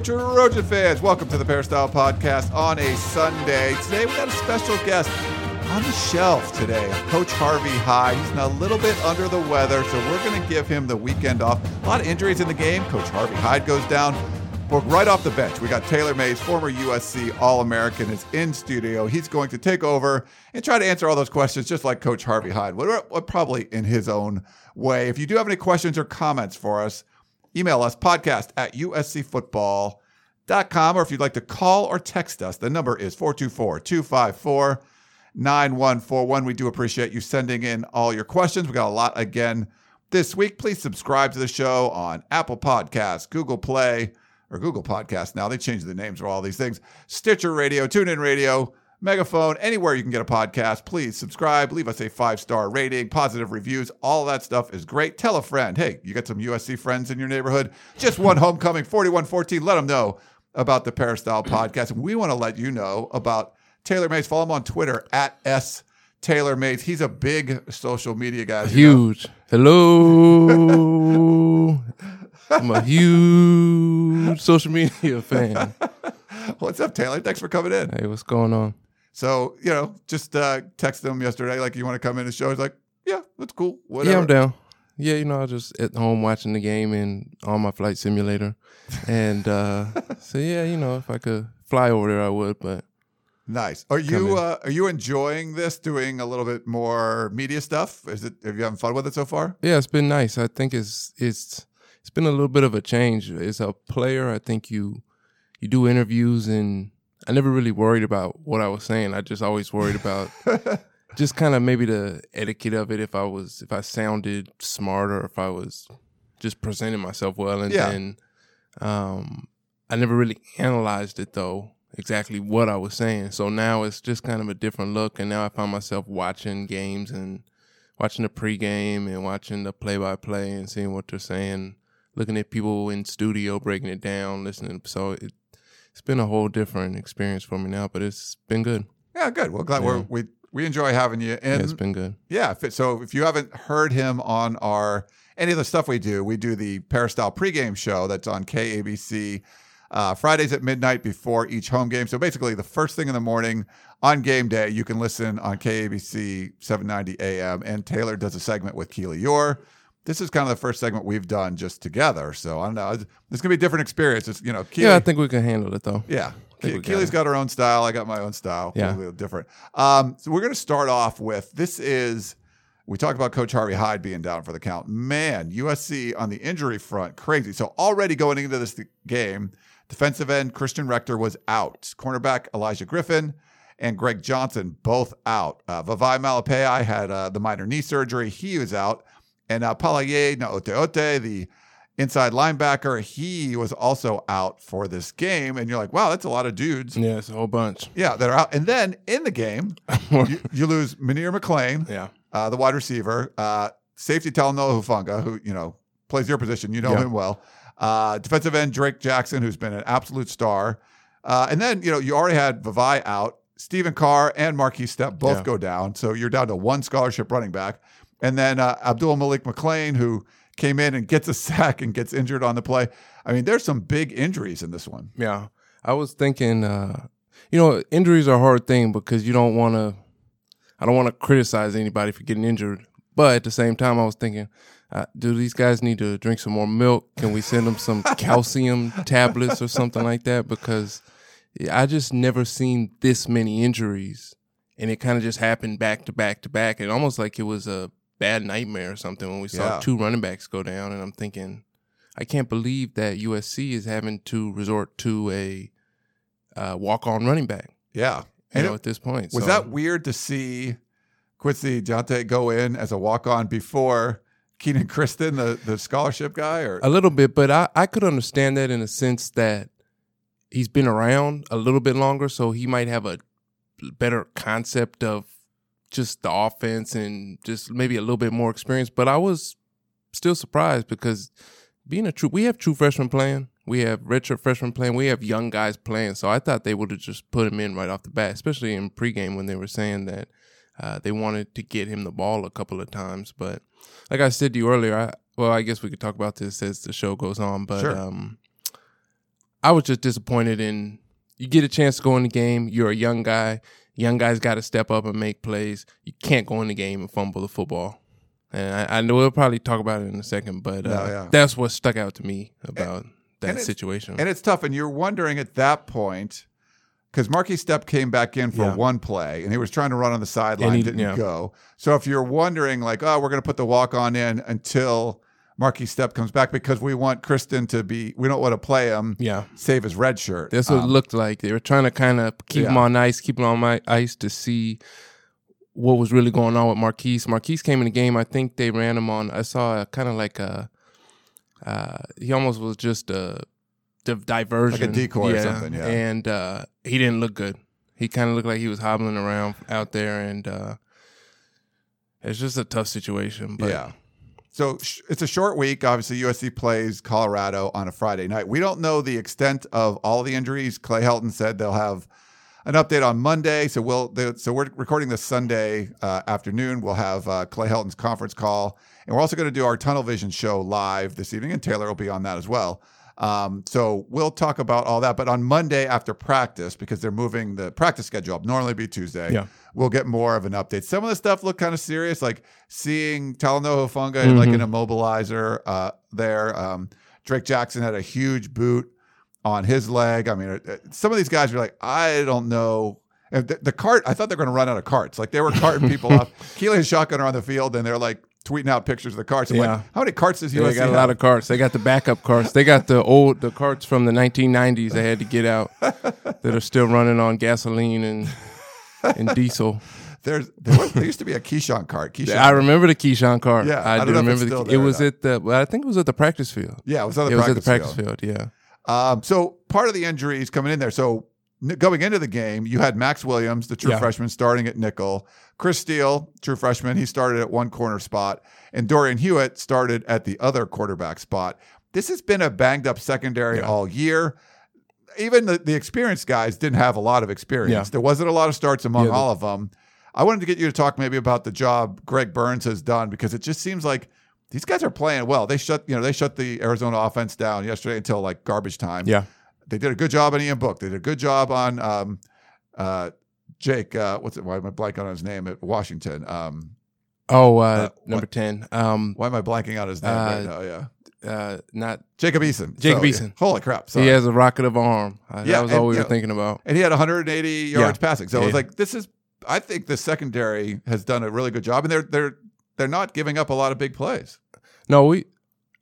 Trojan fans. Welcome to the Peristyle Podcast on a Sunday. Today, we got a special guest on the shelf today, Coach Harvey Hyde. He's a little bit under the weather, so we're going to give him the weekend off. A lot of injuries in the game. Coach Harvey Hyde goes down. But right off the bench, we got Taylor Mays, former USC All-American, is in studio. He's going to take over and try to answer all those questions just like Coach Harvey Hyde, probably in his own way. If you do have any questions or comments for us, email us, podcast at uscfootball.com, or if you'd like to call or text us, the number is 424-254-9141. We do appreciate you sending in all your questions. We got a lot again this week. Please subscribe to the show on Apple Podcasts, Google Play, or Google Podcasts now. They changed the names for all these things. Stitcher Radio, TuneIn Radio, Megaphone, anywhere you can get a podcast. Please subscribe, leave us a 5-star rating, positive reviews. All that stuff is great. Tell a friend. Hey, you got some USC friends in your neighborhood? Just one homecoming, 41-14. Let them know about the Peristyle Podcast. And we want to let you know about Taylor Mays. Follow him on Twitter at @STaylorMays. He's a big social media guy. Huge. Hello. I'm a huge social media fan. What's up, Taylor? Thanks for coming in. Hey, what's going on? So, you know, just texted him yesterday, like, you want to come in the show? He's like, yeah, that's cool. Whatever. Yeah, I'm down. Yeah, you know, I was just at home watching the game and on my flight simulator. And so, yeah, you know, if I could fly over there, I would. But nice. Are you enjoying this, doing a little bit more media stuff? Are you having fun with it so far? Yeah, it's been nice. I think it's been a little bit of a change. As a player, I think you do interviews, and I never really worried about what I was saying. I just always worried about just kind of maybe the etiquette of it, if I sounded smarter, if I was just presenting myself well. And then I never really analyzed it, though, exactly what I was saying. So now it's just kind of a different look, and now I find myself watching games and watching the pregame and watching the play-by-play and seeing what they're saying, looking at people in studio, breaking it down, listening. So it's been a whole different experience for me now, but it's been good. Yeah, good. Well, glad we enjoy having you. And yeah, it's been good. Yeah. So if you haven't heard him on any of the stuff we do the Peristyle pregame show that's on KABC Fridays at midnight before each home game. So basically, the first thing in the morning on game day, you can listen on KABC 790 AM. And Taylor does a segment with Keely Yore. This is kind of the first segment we've done just together, so I don't know. It's going to be a different experience. It's, you know, Keely, yeah, I think we can handle it, though. Yeah. Keely's got her own style. I got my own style. Yeah. A little different. So we're going to start off with we talked about Coach Harvey Hyde being down for the count. Man, USC on the injury front, crazy. So already going into this game, defensive end Christian Rector was out. Cornerback Elijah Griffin and Greg Johnson both out. Vavae Malepeai had the minor knee surgery. He was out. And Palaye Naoteote, the inside linebacker, he was also out for this game. And you're like, wow, that's a lot of dudes. Yeah, it's a whole bunch. Yeah, that are out. And then in the game, you lose Munir McClain, the wide receiver, safety Talanoa Hufanga, who, you know, plays your position. You know him well. Defensive end Drake Jackson, who's been an absolute star. And then, you know, you already had Vavae out. Steven Carr and Markese Stepp both go down. So you're down to one scholarship running back. And then Abdul Malik McClain, who came in and gets a sack and gets injured on the play. I mean, there's some big injuries in this one. Yeah. I was thinking, you know, injuries are a hard thing because I don't want to criticize anybody for getting injured. But at the same time, I was thinking, do these guys need to drink some more milk? Can we send them some calcium tablets or something like that? Because I just never seen this many injuries. And it kind of just happened back to back to back. It almost like it was a bad nightmare or something when we saw two running backs go down, and I'm thinking, I can't believe that USC is having to resort to a walk-on running back. Yeah, at this point, was that weird to see Quincy Deonte go in as a walk-on before Kenan Christon, the scholarship guy, or a little bit? But I could understand that in a sense that he's been around a little bit longer, so he might have a better concept of just the offense and just maybe a little bit more experience. But I was still surprised because we have true freshmen playing. We have redshirt freshmen playing. We have young guys playing. So I thought they would have just put him in right off the bat, especially in pregame when they were saying that they wanted to get him the ball a couple of times. But like I said to you earlier, I guess we could talk about this as the show goes on. But sure. I was just disappointed in you get a chance to go in the game. You're a young guy. Young guys got to step up and make plays. You can't go in the game and fumble the football. And I know we'll probably talk about it in a second, but that's what stuck out to me about that situation. And it's tough, and you're wondering at that point, because Markese Stepp came back in for one play, and he was trying to run on the sideline, didn't go. So if you're wondering, like, oh, we're going to put the walk-on in until Markese Stepp comes back because we want Christon to be – we don't want to play him, save his red shirt. That's what it looked like. They were trying to kind of keep him on ice, to see – what was really going on with Markese. Markese came in the game. I think they ran him on. I saw kind of like a he almost was just a diversion. Like a decoy or something, And he didn't look good. He kind of looked like he was hobbling around out there, and it's just a tough situation. But. Yeah. So it's a short week. Obviously, USC plays Colorado on a Friday night. We don't know the extent of all the injuries. Clay Helton said they'll have an update on Monday, so we're recording this Sunday afternoon. We'll have Clay Helton's conference call, and we're also going to do our Tunnel Vision show live this evening, and Taylor will be on that as well. So we'll talk about all that, but on Monday after practice, because they're moving the practice schedule up, normally be Tuesday, we'll get more of an update. Some of the stuff looked kind of serious, like seeing Talanoa Hufanga in like an immobilizer there. Drake Jackson had a huge boot on his leg. I mean, some of these guys were like, I don't know. And the cart, I thought they were going to run out of carts. Like, they were carting people off. Keeley and Shotgun are on the field, and they're like tweeting out pictures of the carts. I'm like, how many carts does USC have? They got a lot of carts. They got the backup carts. They got the carts from the 1990s they had to get out that are still running on gasoline and diesel. There used to be a Keyshawn cart. I remember the Keyshawn cart. Yeah, I do remember it was at the. I think it was at the practice field. Yeah, it was at the practice field. Yeah. So part of the injuries coming in there. So going into the game, you had Max Williams, the true freshman, starting at nickel. Chris Steele, true freshman, he started at one corner spot. And Dorian Hewitt started at the other quarterback spot. This has been a banged-up secondary all year. Even the experienced guys didn't have a lot of experience. Yeah. There wasn't a lot of starts among all of them. I wanted to get you to talk maybe about the job Greg Burns has done, because it just seems like these guys are playing well. They shut the Arizona offense down yesterday until like garbage time. Yeah, they did a good job on Ian Book. They did a good job on Jake. Why am I blanking on his name at Washington? Number 10. Why am I blanking on his name right now? Yeah. Not Jacob Eason. Holy crap! Sorry. He has a rocket of arm. That was all we were thinking about. And he had 180 yards passing. So it was like this is. I think the secondary has done a really good job, and they're not giving up a lot of big plays. No,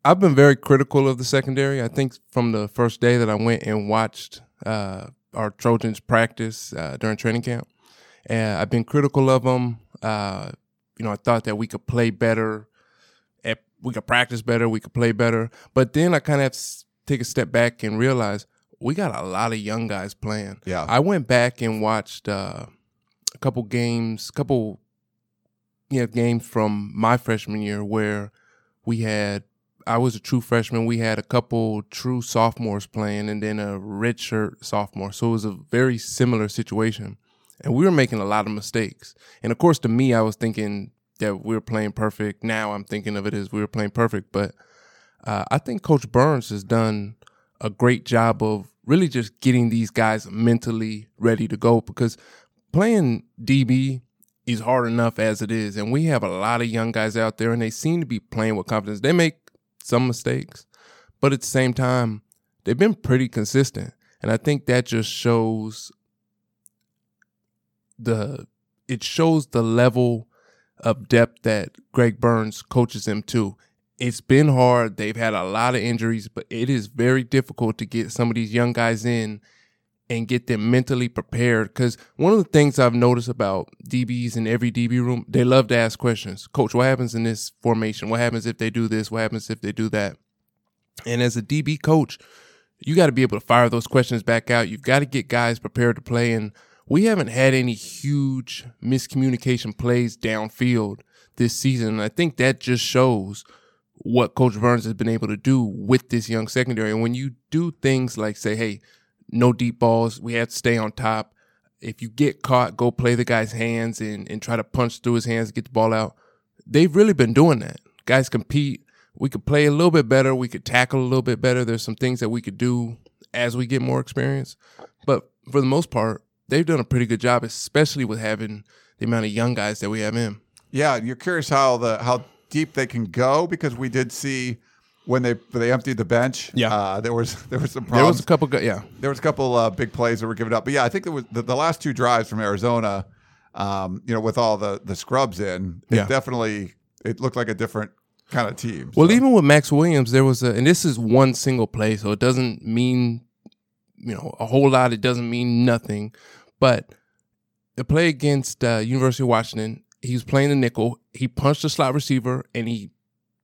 I've been very critical of the secondary. I think from the first day that I went and watched our Trojans practice during training camp, and I've been critical of them. I thought that we could play better, we could practice better, we could play better. But then I kind of have to take a step back and realize we got a lot of young guys playing. Yeah, I went back and watched a couple games, games from my freshman year where I was a true freshman. We had a couple true sophomores playing and then a redshirt sophomore. So it was a very similar situation. And we were making a lot of mistakes. And, of course, to me, I was thinking that we were playing perfect. Now I'm thinking of it as we were playing perfect. But I think Coach Burns has done a great job of really just getting these guys mentally ready to go, because playing DB is hard enough as it is, and we have a lot of young guys out there, and they seem to be playing with confidence. They make some mistakes, but at the same time, they've been pretty consistent, and I think that just shows the level of depth that Greg Burns coaches them to. It's been hard. They've had a lot of injuries, but it is very difficult to get some of these young guys in and get them mentally prepared. Because one of the things I've noticed about DBs in every DB room, they love to ask questions. Coach, what happens in this formation? What happens if they do this? What happens if they do that? And as a DB coach, you got to be able to fire those questions back out. You've got to get guys prepared to play. And we haven't had any huge miscommunication plays downfield this season. And I think that just shows what Coach Burns has been able to do with this young secondary. And when you do things like say, hey, no deep balls, we have to stay on top. If you get caught, go play the guy's hands and try to punch through his hands to get the ball out. They've really been doing that. Guys compete. We could play a little bit better. We could tackle a little bit better. There's some things that we could do as we get more experience. But for the most part, they've done a pretty good job, especially with having the amount of young guys that we have in. Yeah, you're curious how deep they can go, because we did see when they emptied the bench. Yeah, there was some problems. There was a couple. Yeah, there was a couple big plays that were given up. But yeah, I think it was the last two drives from Arizona. With all the scrubs in, it looked like a different kind of team. Well, even with Max Williams, there was and this is one single play, so it doesn't mean, a whole lot. It doesn't mean nothing. But the play against University of Washington, he was playing the nickel. He punched the slot receiver, and he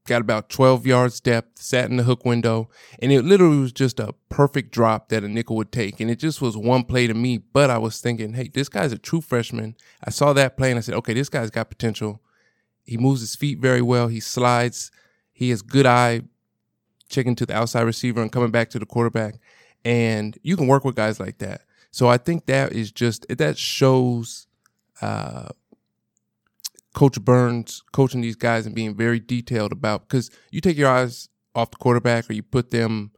got about 12 yards depth, sat in the hook window, and it literally was just a perfect drop that a nickel would take. And it just was one play to me, but I was thinking, hey, this guy's a true freshman. I saw that play, and I said, okay, this guy's got potential. He moves his feet very well. He slides. He has good eye, checking to the outside receiver and coming back to the quarterback. And you can work with guys like that. So I think that is just – that shows Coach Burns coaching these guys and being very detailed about – because you take your eyes off the quarterback or you put them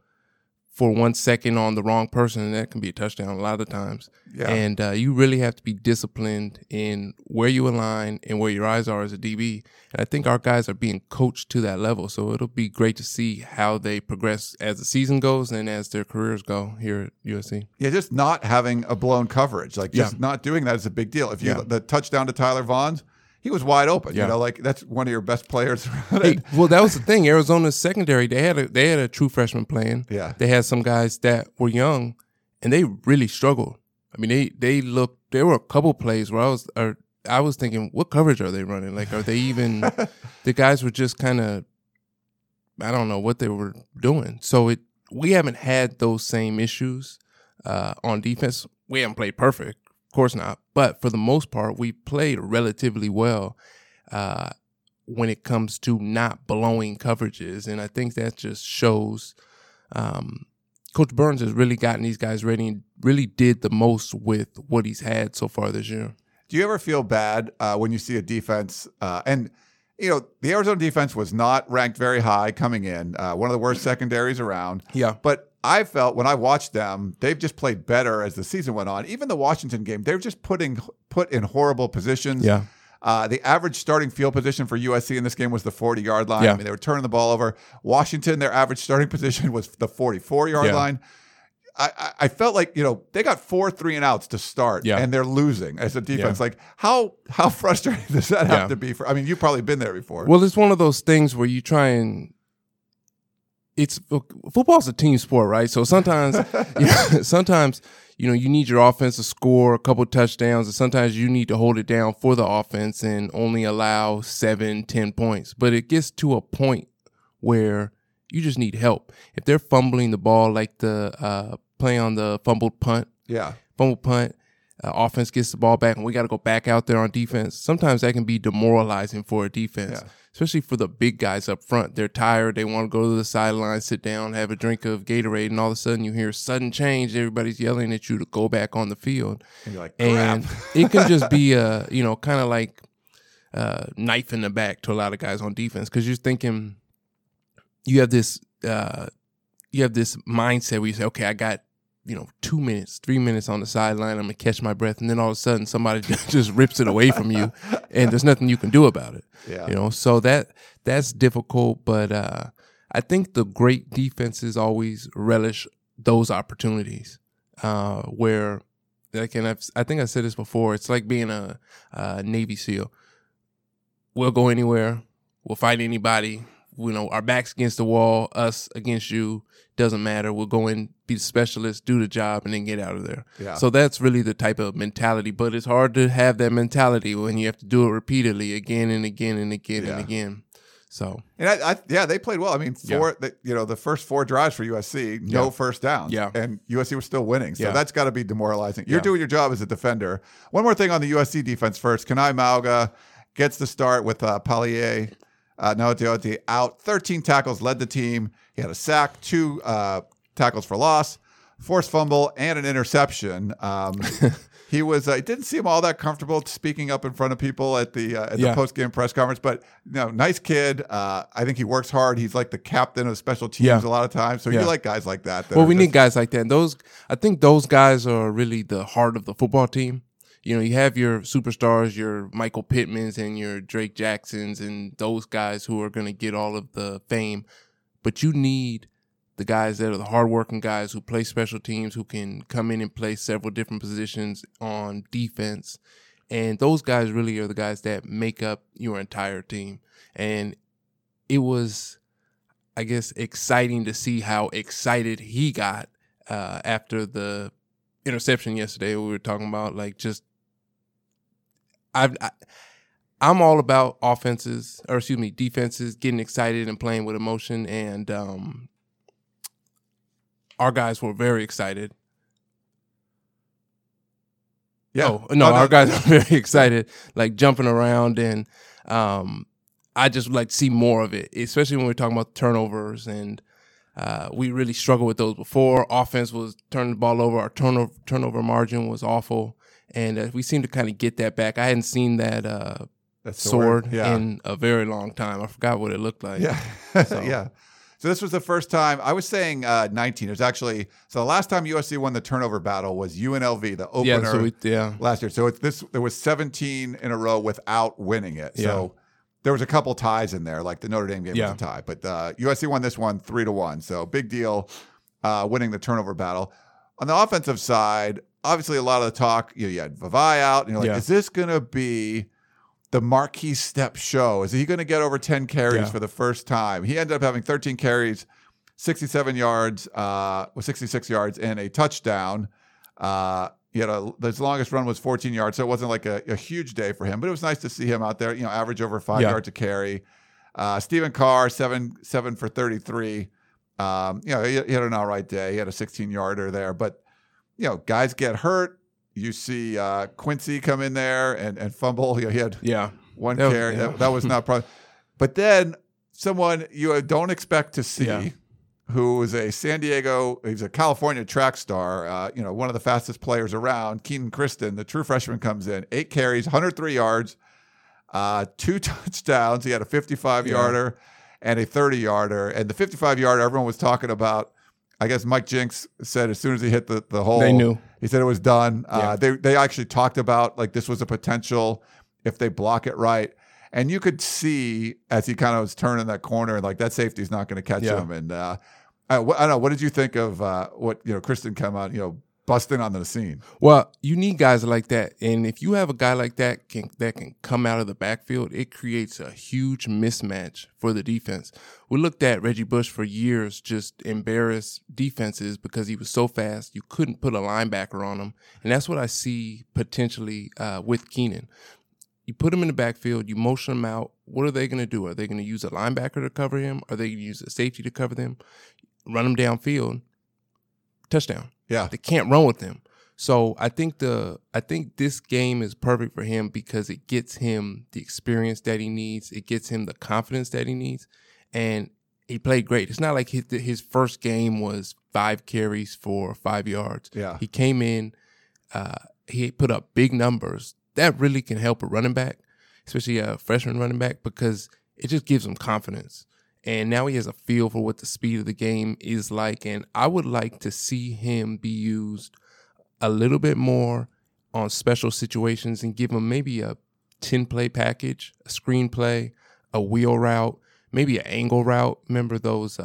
for 1 second on the wrong person, and that can be a touchdown a lot of times. Yeah. And you really have to be disciplined in where you align and where your eyes are as a DB. And I think our guys are being coached to that level. So it'll be great to see how they progress as the season goes and as their careers go here at USC. Yeah, just not having a blown coverage. Like, just not doing that is a big deal. If you the touchdown to Tyler Vaughn, he was wide open. Yeah. That's one of your best players. Hey, well, that was the thing. Arizona's secondary, they had a true freshman playing. Yeah. They had some guys that were young, and they really struggled. I mean, they looked. There were a couple plays where I was thinking, what coverage are they running? Like, are they even? The guys were just kind of, I don't know what they were doing. So we haven't had those same issues on defense. We haven't played perfect. Of course not, but for the most part, we played relatively well when it comes to not blowing coverages, and I think that just shows Coach Burns has really gotten these guys ready and really did the most with what he's had so far this year. Do you ever feel bad when you see a defense? The Arizona defense was not ranked very high coming in, one of the worst secondaries around. Yeah, but I felt when I watched them, they've just played better as the season went on. Even the Washington game, they're just put in horrible positions. Yeah. The average starting field position for USC in this game was the 40-yard line. Yeah. I mean, they were turning the ball over. Washington, their average starting position was the 44-yard line. I felt like, they got 4 3-and-outs to start, and they're losing as a defense. Like, how frustrating does that have to be? I mean, you've probably been there before. Well, it's one of those things where you try and – football's a team sport, right? So sometimes, you need your offense to score a couple touchdowns, and sometimes you need to hold it down for the offense and only allow 7-10 points. But it gets to a point where you just need help. If they're fumbling the ball, like the play on the fumbled punt, offense gets the ball back, and we got to go back out there on defense. Sometimes that can be demoralizing for a defense. Yeah. Especially for the big guys up front. They're tired. They want to go to the sideline, sit down, have a drink of Gatorade, and all of a sudden you hear sudden change. Everybody's yelling at you to go back on the field. And you're like, crap. And it can just be a, kind of like a knife in the back to a lot of guys on defense, because you're thinking you have this mindset where you say, okay, I got 2 minutes, 3 minutes on the sideline, I'm going to catch my breath. And then all of a sudden somebody just rips it away from you, and there's nothing you can do about it. Yeah. So that's difficult. But I think the great defenses always relish those opportunities where they can. I think I said this before. It's like being a Navy SEAL. We'll go anywhere. We'll fight anybody. Our back's against the wall, us against you, doesn't matter. We'll go in, be the specialist, do the job, and then get out of there. Yeah. So that's really the type of mentality. But it's hard to have that mentality when you have to do it repeatedly again and again and again and again. So and I they played well. I mean, the first four drives for USC, no first down. Yeah. And USC was still winning. So that's got to be demoralizing. You're doing your job as a defender. One more thing on the USC defense first. Kenan Maualuga gets the start with Palaye Naoteote out. 13 tackles, led the team. He had a sack, two tackles for loss, forced fumble, and an interception. He was. I didn't seem all that comfortable speaking up in front of people at the post game press conference. But nice kid. I think he works hard. He's like the captain of special teams a lot of times. So you like guys like that. We need guys like that. And I think those guys are really the heart of the football team. You have your superstars, your Michael Pittmans and your Drake Jacksons, and those guys who are going to get all of the fame. But you need the guys that are the hardworking guys who play special teams, who can come in and play several different positions on defense. And those guys really are the guys that make up your entire team. And it was, I guess, exciting to see how excited he got after the interception yesterday. We were talking about, like, just I'm all about defenses, getting excited and playing with emotion. And our guys were very excited. Yeah. Oh, no, our guys were very excited, like jumping around. And I just would like to see more of it, especially when we're talking about turnovers. And we really struggled with those before. Offense was turning the ball over. Our turnover margin was awful. And we seemed to kind of get that back. I hadn't seen that sword in a very long time. I forgot what it looked like. Yeah. So. Yeah. So this was the first time, I was saying 19. It was actually, so the last time USC won the turnover battle was UNLV, the opener last year. So there was 17 in a row without winning it. Yeah. So there was a couple ties in there, like the Notre Dame game was a tie. But USC won this one 3-1. So big deal winning the turnover battle. On the offensive side, obviously a lot of the talk, you had Vavae out, and you're like, is this going to be the Markese Stepp show? Is he going to get over 10 carries for the first time? He ended up having 13 carries, 66 yards, and a touchdown. He had his longest run was 14 yards, so it wasn't like a huge day for him, but it was nice to see him out there. Average over 5 yards a carry. Steven Carr, 7 for 33. He had an all right day. He had a 16-yarder there, but guys get hurt. You see Quincy come in there and fumble. He had one carry. Yeah. That was not problem. But then someone you don't expect to see, who is he's a California track star, one of the fastest players around, Kenan Christon, the true freshman, comes in. 8 carries, 103 yards, 2 touchdowns. He had a 55-yarder and a 30-yarder. And the 55-yarder, everyone was talking about. I guess Mike Jinks said as soon as he hit the hole, they knew. He said it was done. They actually talked about, like, this was a potential if they block it right. And you could see as he kind of was turning that corner, like, that safety's not going to catch him. And I don't know. What did you think of what Christian came out busting onto the scene? Well, you need guys like that, and if you have a guy like that that can come out of the backfield, it creates a huge mismatch for the defense. We looked at Reggie Bush for years, just embarrass defenses because he was so fast. You couldn't put a linebacker on him, and that's what I see potentially with Kenan. You put him in the backfield, you motion him out. What are they going to do? Are they going to use a linebacker to cover him? Are they going to use a safety to cover them? Run him downfield, touchdown. Yeah, they can't run with him. So I think this game is perfect for him because it gets him the experience that he needs. It gets him the confidence that he needs, and he played great. It's not like his first game was 5 carries for 5 yards. Yeah, he came in, he put up big numbers. That really can help a running back, especially a freshman running back, because it just gives him confidence. And now he has a feel for what the speed of the game is like. And I would like to see him be used a little bit more on special situations and give him maybe a 10-play package, a screen play, a wheel route, maybe an angle route. Remember, those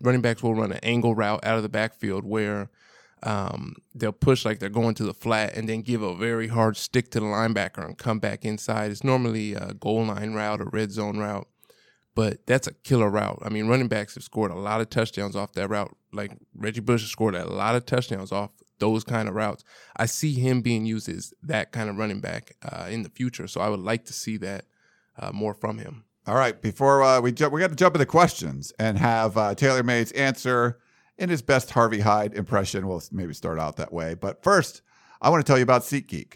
running backs will run an angle route out of the backfield where they'll push like they're going to the flat and then give a very hard stick to the linebacker and come back inside. It's normally a goal line route or red zone route. But that's a killer route. I mean, running backs have scored a lot of touchdowns off that route. Like, Reggie Bush has scored a lot of touchdowns off those kind of routes. I see him being used as that kind of running back in the future. So I would like to see that more from him. All right. Before we jump, we got to jump into questions and have Taylor Mays answer in his best Harvey Hyde impression. We'll maybe start out that way. But first, I want to tell you about SeatGeek.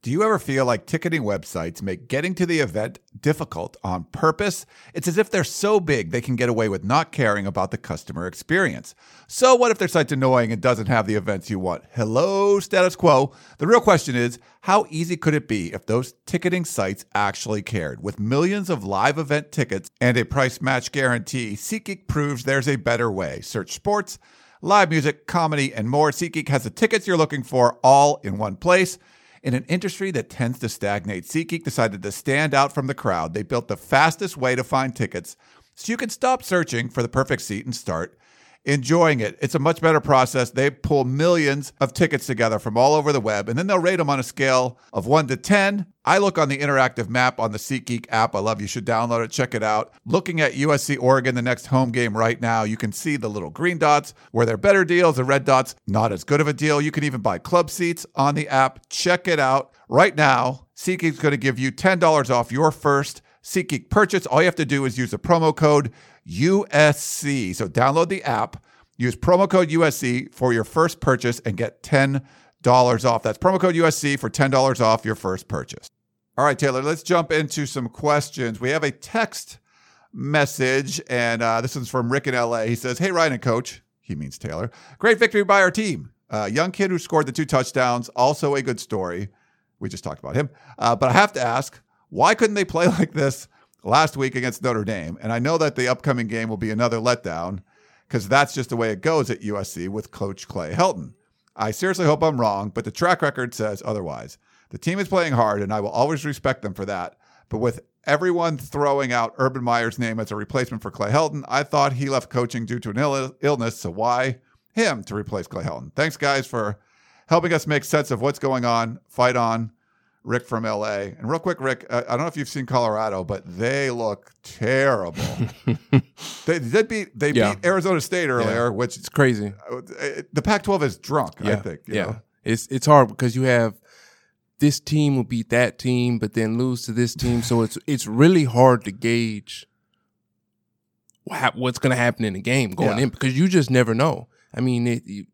Do you ever feel like ticketing websites make getting to the event difficult on purpose? It's as if they're so big they can get away with not caring about the customer experience. So what if their site's annoying and doesn't have the events you want? Hello, status quo. The real question is, how easy could it be if those ticketing sites actually cared? With millions of live event tickets and a price match guarantee, SeatGeek proves there's a better way. Search sports, live music, comedy, and more. SeatGeek has the tickets you're looking for all in one place. In an industry that tends to stagnate, SeatGeek decided to stand out from the crowd. They built the fastest way to find tickets so you can stop searching for the perfect seat and start enjoying it. It's a much better process. They pull millions of tickets together from all over the web, and then they'll rate them on a scale of 1 to 10. I look on the interactive map on the SeatGeek app. I love you. You should download it. Check it out. Looking at USC, Oregon, the next home game right now, you can see the little green dots where there are better deals. The red dots, not as good of a deal. You can even buy club seats on the app. Check it out. Right now, SeatGeek's going to give you $10 off your first SeatGeek purchase. All you have to do is use the promo code USC. So download the app, use promo code USC for your first purchase and get $10 off. That's promo code USC for $10 off your first purchase. All right, Taylor, let's jump into some questions. We have a text message, and this one's from Rick in LA. He says, "Hey, Ryan and coach," he means Taylor, "great victory by our team. Young kid who scored the 2 touchdowns, also a good story." We just talked about him. "But I have to ask, why couldn't they play like this last week against Notre Dame? And I know that the upcoming game will be another letdown because that's just the way it goes at USC with Coach Clay Helton. I seriously hope I'm wrong, but the track record says otherwise. The team is playing hard, and I will always respect them for that. But with everyone throwing out Urban Meyer's name as a replacement for Clay Helton, I thought he left coaching due to an illness, so why him to replace Clay Helton? Thanks, guys, for helping us make sense of what's going on. Fight on. Rick from LA." And real quick, Rick, I don't know if you've seen Colorado, but they look terrible. They beat Arizona State earlier, which it's crazy. The Pac-12 is drunk, I think. You know? It's hard because you have this team will beat that team, but then lose to this team. So it's really hard to gauge what's going to happen in the game going in because you just never know. I mean,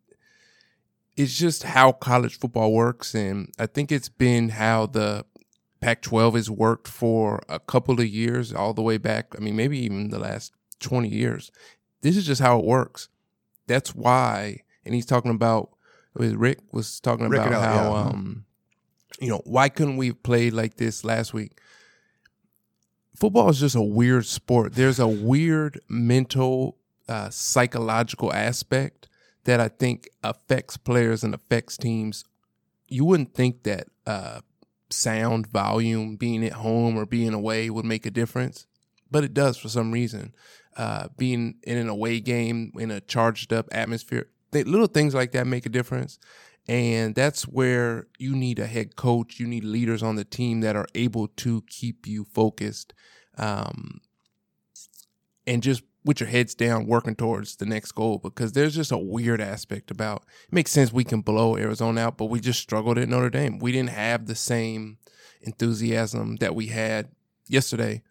it's just how college football works, and I think it's been how the Pac-12 has worked for a couple of years, all the way back, I mean, maybe even the last 20 years. This is just how it works. That's why, and he's talking about, Rick was talking about how, why couldn't we play like this last week? Football is just a weird sport. There's a weird mental, psychological aspect that I think affects players and affects teams. You wouldn't think that sound volume, being at home or being away, would make a difference, but it does for some reason. Being in an away game, in a charged up atmosphere, little things like that make a difference. And that's where you need a head coach. You need leaders on the team that are able to keep you focused and just with your heads down, working towards the next goal, because there's just a weird aspect about it. Makes sense we can blow Arizona out, but we just struggled at Notre Dame. We didn't have the same enthusiasm that we had yesterday,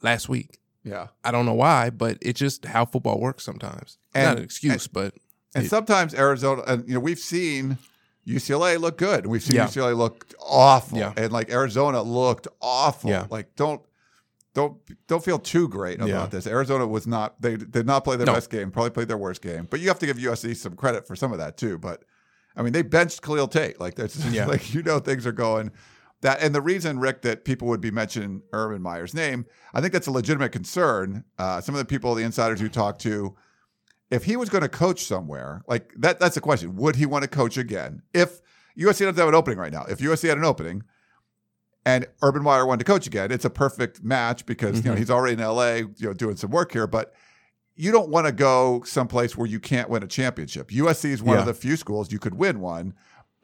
last week. Yeah. I don't know why, but it's just how football works sometimes. Not an excuse, but... And sometimes Arizona... And, we've seen UCLA look good. We've seen UCLA look awful. Yeah. And, Arizona looked awful. Yeah. Don't feel too great about this. Arizona was not. They did not play their best game. Probably played their worst game. But you have to give USC some credit for some of that too. But I mean, they benched Khalil Tate. Things are going that. And the reason, Rick, that people would be mentioning Urban Meyer's name, I think that's a legitimate concern. Some of the people, the insiders you talk to, if he was going to coach somewhere, that's the question: would he want to coach again? If USC doesn't have an opening right now, if USC had an opening and Urban Meyer wanted to coach again, it's a perfect match because he's already in LA, doing some work here. But you don't want to go someplace where you can't win a championship. USC is one of the few schools you could win one,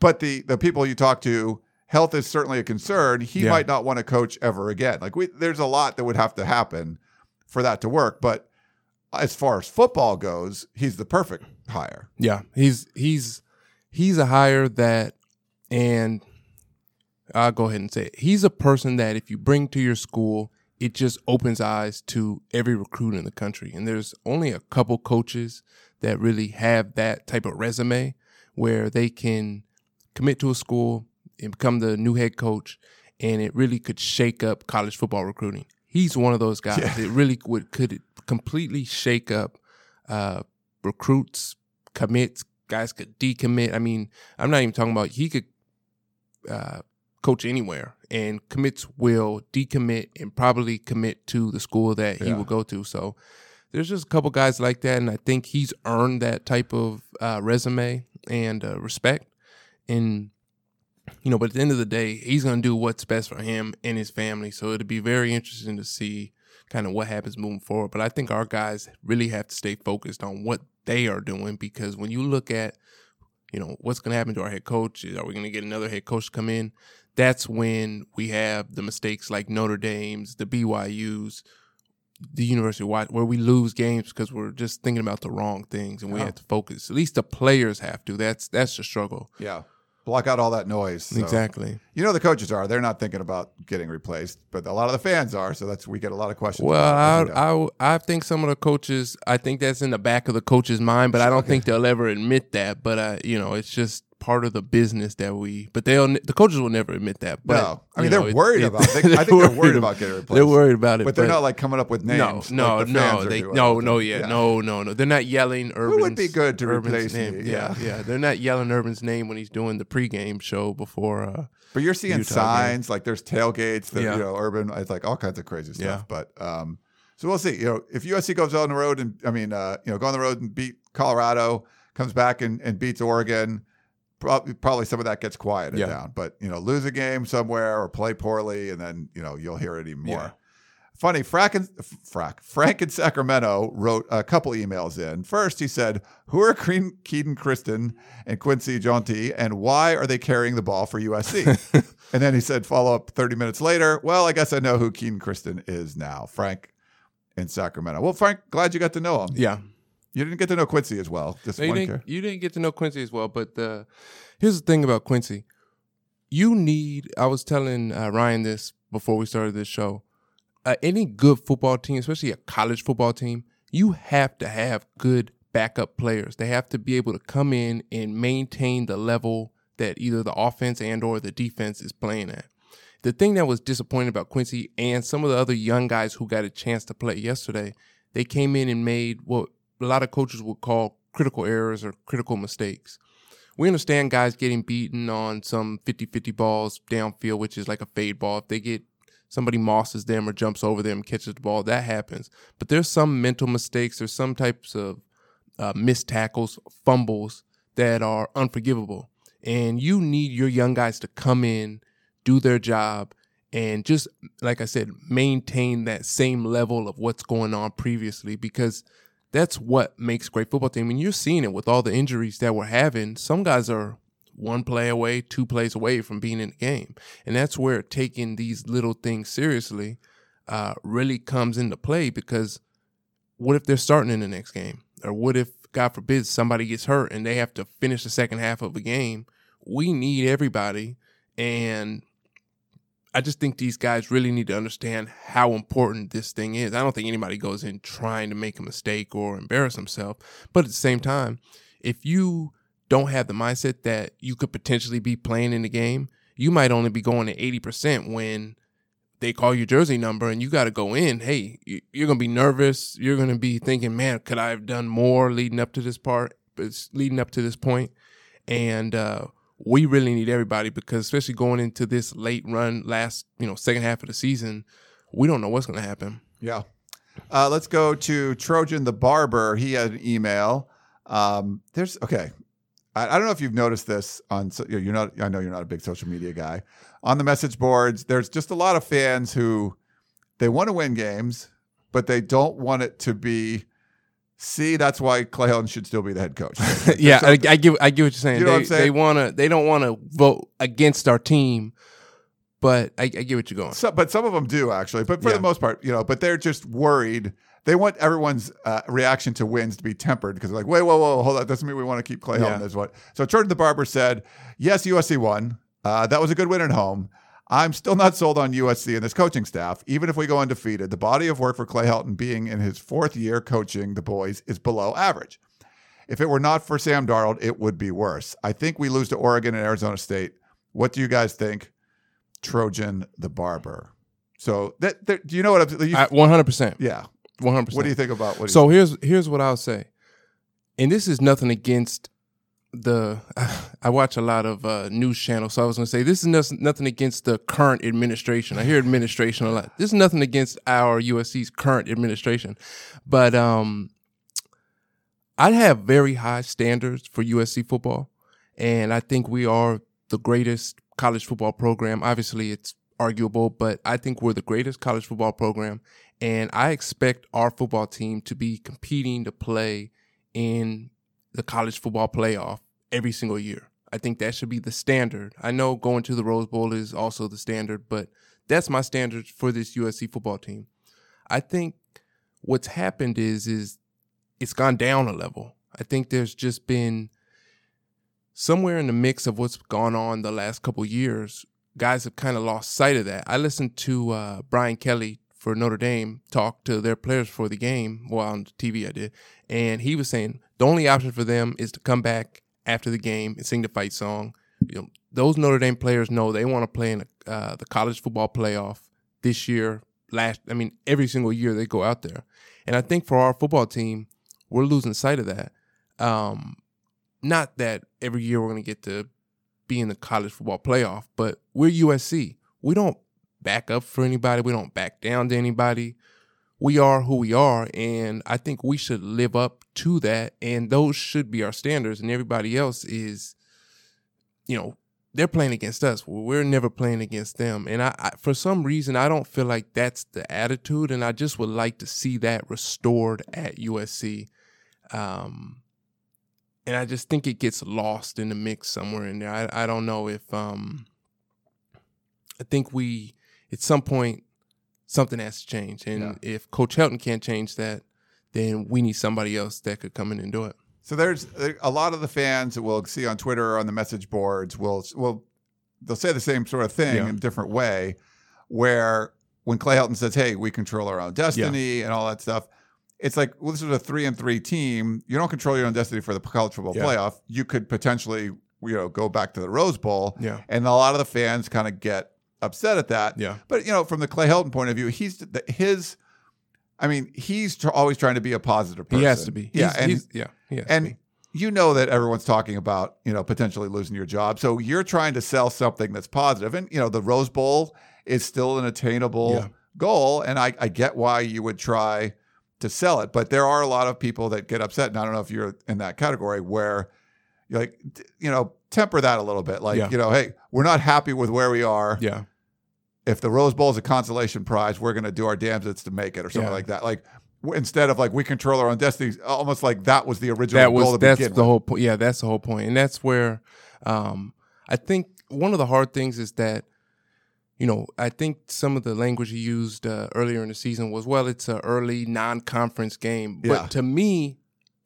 but the people you talk to, health is certainly a concern. He might not want to coach ever again. There's a lot that would have to happen for that to work. But as far as football goes, he's the perfect hire. Yeah, he's a hire that, and I'll go ahead and say it. He's a person that if you bring to your school, it just opens eyes to every recruit in the country. And there's only a couple coaches that really have that type of resume where they can commit to a school and become the new head coach, and it really could shake up college football recruiting. He's one of those guys. Yeah. It really could completely shake up recruits, commits, guys could decommit. I mean, I'm not even talking about he could coach anywhere, and commits will decommit and probably commit to the school that he will go to. So there's just a couple guys like that, and I think he's earned that type of resume and respect. And, you know, but at the end of the day, he's going to do what's best for him and his family. So it'll be very interesting to see kind of what happens moving forward. But I think our guys really have to stay focused on what they are doing, because when you look at, you know, what's going to happen to our head coach, are we going to get another head coach to come in? That's when we have the mistakes like Notre Dame's, the BYU's, the University of Washington, where we lose games because we're just thinking about the wrong things, and we have to focus. At least the players have to. That's the struggle. Yeah. Block out all that noise. So. Exactly. You know, the coaches are. They're not thinking about getting replaced, but a lot of the fans are. So that's we get a lot of questions. Well, I think some of the coaches, I think that's in the back of the coach's mind, but I don't think they'll ever admit that. But, you know, it's just part of the business that we – but the coaches will never admit that. But, no. I mean, they're worried about it. I think they're worried about getting replaced. They're worried about it. But they're not, like, coming up with names. No. They're not yelling Urban's. Who would be good to replace him? Yeah. They're not yelling Urban's name when he's doing the pregame show before but you're seeing Utah signs. Game. Like, there's tailgates that, you know, Urban – it's, like, all kinds of crazy stuff. But so we'll see. You know, if USC goes on the road and – I mean, you know, go on the road and beat Colorado, comes back and beats Oregon – Probably some of that gets quieted down, but, you know, lose a game somewhere or play poorly, and then, you know, you'll hear it even more. Yeah. Funny, Frank in Sacramento wrote a couple emails in. First, he said, who are Kenan Christon and Quincy Jeonty, and why are they carrying the ball for USC? And then he said, follow up 30 minutes later, well, I guess I know who Kenan Christon is now. Frank in Sacramento. Well, Frank, glad you got to know him. Yeah. You didn't get to know Quincy as well. You didn't get to know Quincy as well, but here's the thing about Quincy. I was telling Ryan this before we started this show, any good football team, especially a college football team, you have to have good backup players. They have to be able to come in and maintain the level that either the offense and or the defense is playing at. The thing that was disappointing about Quincy and some of the other young guys who got a chance to play yesterday, they came in and made what a lot of coaches would call critical errors or critical mistakes. We understand guys getting beaten on some 50-50 balls downfield, which is like a fade ball. If they get somebody mosses them or jumps over them, catches the ball, that happens. But there's some mental mistakes. There's some types of missed tackles, fumbles that are unforgivable. And you need your young guys to come in, do their job, and just, like I said, maintain that same level of what's going on previously, because – that's what makes great football team. I mean, you're seeing it with all the injuries that we're having. Some guys are one play away, two plays away from being in the game. And that's where taking these little things seriously really comes into play, because what if they're starting in the next game? Or what if, God forbid, somebody gets hurt and they have to finish the second half of a game? We need everybody. And I just think these guys really need to understand how important this thing is. I don't think anybody goes in trying to make a mistake or embarrass himself. But at the same time, if you don't have the mindset that you could potentially be playing in the game, you might only be going to 80% when they call your jersey number and you got to go in. Hey, you're going to be nervous. You're going to be thinking, man, could I have done more leading up to this point? And, we really need everybody, because especially going into this late run, second half of the season, we don't know what's going to happen. Yeah. Let's go to Trojan the Barber. He had an email. I don't know if you've noticed this on, I know you're not a big social media guy. On the message boards, there's just a lot of fans who they want to win games, but they don't want it to be. See, that's why Clay Helton should still be the head coach. Yeah, I get what you're saying. You know what I'm saying? They don't want to vote against our team, but I get what you're going. So, but some of them do actually, but for the most part, you know. But they're just worried. They want everyone's reaction to wins to be tempered, because they're like, wait, whoa, hold on, doesn't mean we want to keep Clay Helton as what. So Jordan the Barber said, yes, USC won. That was a good win at home. I'm still not sold on USC and this coaching staff. Even if we go undefeated, the body of work for Clay Helton being in his fourth year coaching the boys is below average. If it were not for Sam Darnold, it would be worse. I think we lose to Oregon and Arizona State. What do you guys think? Trojan the Barber. So that do you know what I'm saying? 100%. Yeah. 100%. What do you think about what? So here's what I'll say. And this is nothing against I watch a lot of news channels, so I was going to say this is nothing against the current administration. I hear administration a lot. This is nothing against our USC's current administration. But I have very high standards for USC football, and I think we are the greatest college football program. Obviously, it's arguable, but I think we're the greatest college football program, and I expect our football team to be competing to play in the college football playoff every single year. I think that should be the standard. I know going to the Rose Bowl is also the standard, but that's my standard for this USC football team. I think what's happened is it's gone down a level. I think there's just been somewhere in the mix of what's gone on the last couple of years, guys have kind of lost sight of that. I listened to Brian Kelly for Notre Dame talk to their players before the game. Well, on TV I did. And he was saying the only option for them is to come back after the game and sing the fight song. You know, those Notre Dame players know they want to play in the college football playoff this year. Every single year they go out there. And I think for our football team, we're losing sight of that. Not that every year we're going to get to be in the college football playoff, but we're USC. We don't back up for anybody. We don't back down to anybody. We are who we are, and I think we should live up to that, and those should be our standards, and everybody else is, they're playing against us. We're never playing against them, and I for some reason, I don't feel like that's the attitude, and I just would like to see that restored at USC, and I just think it gets lost in the mix somewhere in there. I don't know if I think we at some point something has to change. And if Coach Helton can't change that, then we need somebody else that could come in and do it. So there's a lot of the fans that we'll see on Twitter or on the message boards will they'll say the same sort of thing in a different way, where when Clay Helton says, hey, we control our own destiny and all that stuff, it's like, well, this is a 3-3 team. You don't control your own destiny for the college football playoff. You could potentially go back to the Rose Bowl. Yeah. And a lot of the fans kind of get upset at that. Yeah. But, from the Clay Helton point of view, he's always trying to be a positive person. He has to be. Yeah. And that everyone's talking about, potentially losing your job. So you're trying to sell something that's positive. And, the Rose Bowl is still an attainable goal. And I get why you would try to sell it. But there are a lot of people that get upset. And I don't know if you're in that category where you're like, temper that a little bit. Like, hey, we're not happy with where we are. Yeah. If the Rose Bowl is a consolation prize, we're going to do our damnedest to make it or something like that. Like, instead of like, we control our own destiny, almost like that was the original goal to begin with. That's the whole point. Yeah, that's the whole point. And that's where I think one of the hard things is that, I think some of the language you used earlier in the season was, well, it's an early non-conference game. Yeah. But to me,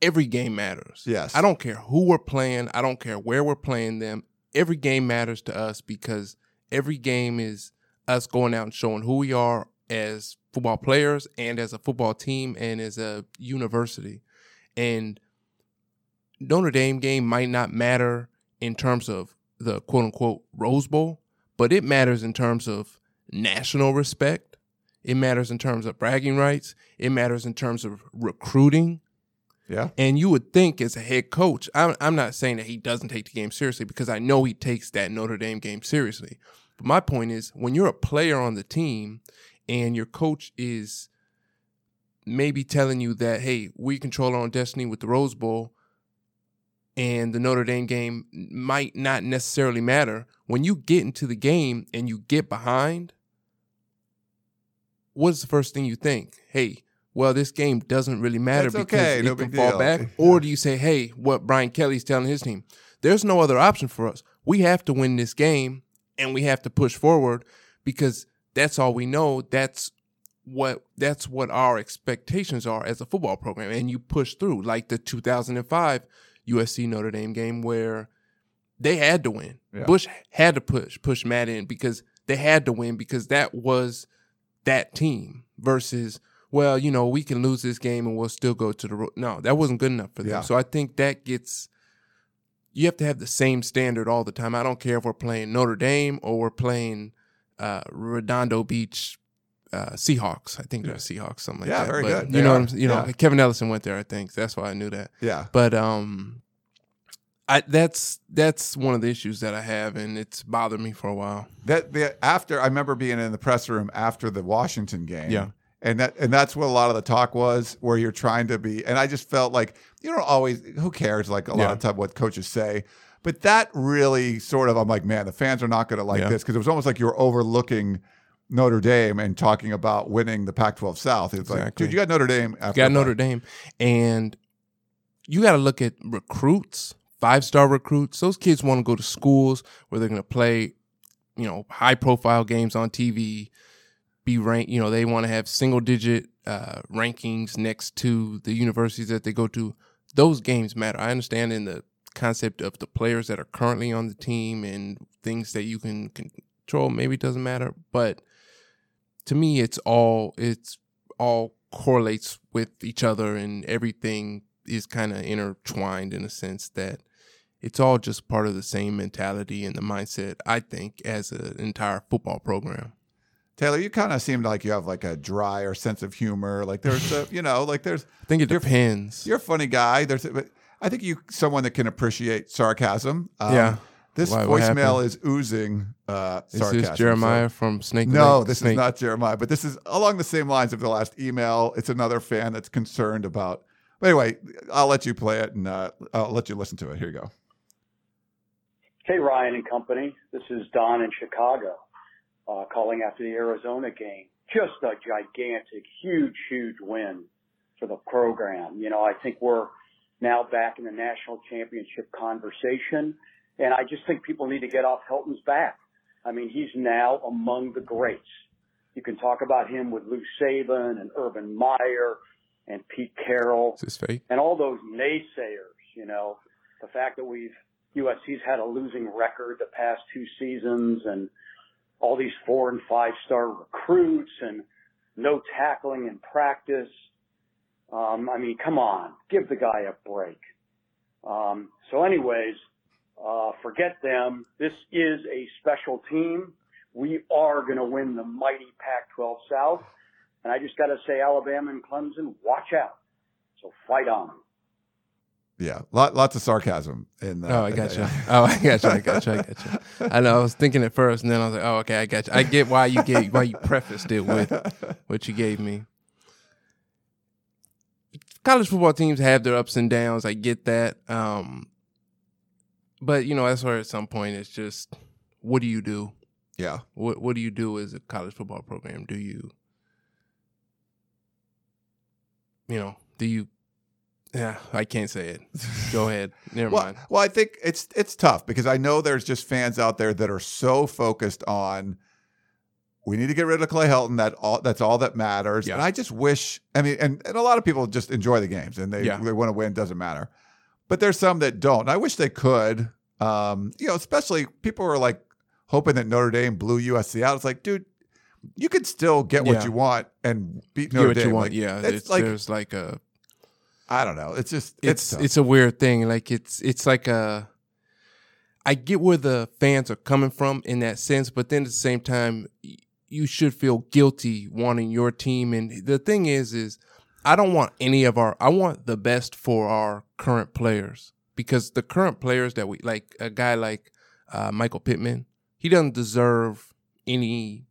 every game matters. Yes. I don't care who we're playing. I don't care where we're playing them. Every game matters to us because every game is us going out and showing who we are as football players and as a football team and as a university. And Notre Dame game might not matter in terms of the quote-unquote Rose Bowl, but it matters in terms of national respect. It matters in terms of bragging rights. It matters in terms of recruiting. Yeah. And you would think as a head coach, I'm not saying that he doesn't take the game seriously because I know he takes that Notre Dame game seriously. But my point is when you're a player on the team and your coach is maybe telling you that, hey, we control our own destiny with the Rose Bowl and the Notre Dame game might not necessarily matter. When you get into the game and you get behind, what's the first thing you think? Hey, well, this game doesn't really matter because it can fall back. Or do you say, hey, what Brian Kelly's telling his team, there's no other option for us. We have to win this game, and we have to push forward because that's all we know. That's what our expectations are as a football program, and you push through, like the 2005 USC Notre Dame game where they had to win. Yeah. Bush had to push Matt in because they had to win because that was that team versus, well, you know, we can lose this game and we'll still go to the road. No, that wasn't good enough for them. Yeah. So I think that gets – you have to have the same standard all the time. I don't care if we're playing Notre Dame or we're playing Redondo Beach Seahawks. I think they're Seahawks, something like that. Yeah, very but good. You know, what I'm, you know, Kevin Ellison went there, I think. So that's why I knew that. Yeah. But that's one of the issues that I have, and it's bothered me for a while. After I remember being in the press room after the Washington game. Yeah. And that's what a lot of the talk was, where you're trying to be. And I just felt like, you don't always, who cares, like a lot of time what coaches say. But that really sort of, I'm like, man, the fans are not going to like this, because it was almost like you were overlooking Notre Dame and talking about winning the Pac-12 South. It's like, dude, you got Notre Dame. And you got to look at recruits, five-star recruits. Those kids want to go to schools where they're going to play, you know, high-profile games on TV, be ranked, you know, they want to have single-digit rankings next to the universities that they go to. Those games matter. I understand in the concept of the players that are currently on the team and things that you can control, maybe it doesn't matter, but to me, it's all correlates with each other, and everything is kind of intertwined in a sense that it's all just part of the same mentality and the mindset, I think, as an entire football program. Taylor, you kind of seem like you have like a drier sense of humor. Like there's, I think it depends. You're a funny guy. But I think you someone that can appreciate sarcasm. Yeah. This voicemail is oozing sarcasm. Is this Jeremiah from Snake Lake? No, this is not Jeremiah. But this is along the same lines of the last email. It's another fan that's concerned about. But anyway, I'll let you play it and I'll let you listen to it. Here you go. Hey, Ryan and company. This is Don in Chicago. Calling after the Arizona game. Just a gigantic, huge, huge win for the program. You know, I think we're now back in the national championship conversation, and I just think people need to get off Helton's back. I mean, he's now among the greats. You can talk about him with Lou Saban and Urban Meyer and Pete Carroll and all those naysayers, you know. The fact that USC's had a losing record the past two seasons, and all these 4- and 5-star recruits and no tackling in practice. I mean, come on, give the guy a break. So anyways, forget them. This is a special team. We are going to win the mighty Pac-12 South. And I just got to say, Alabama and Clemson, watch out. So fight on. Yeah, lots of sarcasm. I got you. I know. I was thinking at first, and then I was like, "Oh, okay, I got you. I get why you prefaced it with what you gave me." College football teams have their ups and downs. I get that, but you know, that's where at some point it's just, what do you do? Yeah. What do you do as a college football program? Do you? Yeah, I can't say it. Go ahead. Never mind. Well, I think it's tough because I know there's just fans out there that are so focused on we need to get rid of Clay Helton. That's all that matters. Yeah. And I just wish – I mean, and a lot of people just enjoy the games and they want to win. Doesn't matter. But there's some that don't. And I wish they could. You know, especially people who are like hoping that Notre Dame blew USC out. It's like, dude, you could still get what you want and beat Notre Dame. There's like a – I don't know. It's just it's a weird thing. Like it's like a. I get where the fans are coming from in that sense, but then at the same time, you should feel guilty wanting your team. And the thing is I don't want any of our. I want the best for our current players, because the current players that we like, a guy like Michael Pittman, he doesn't deserve any.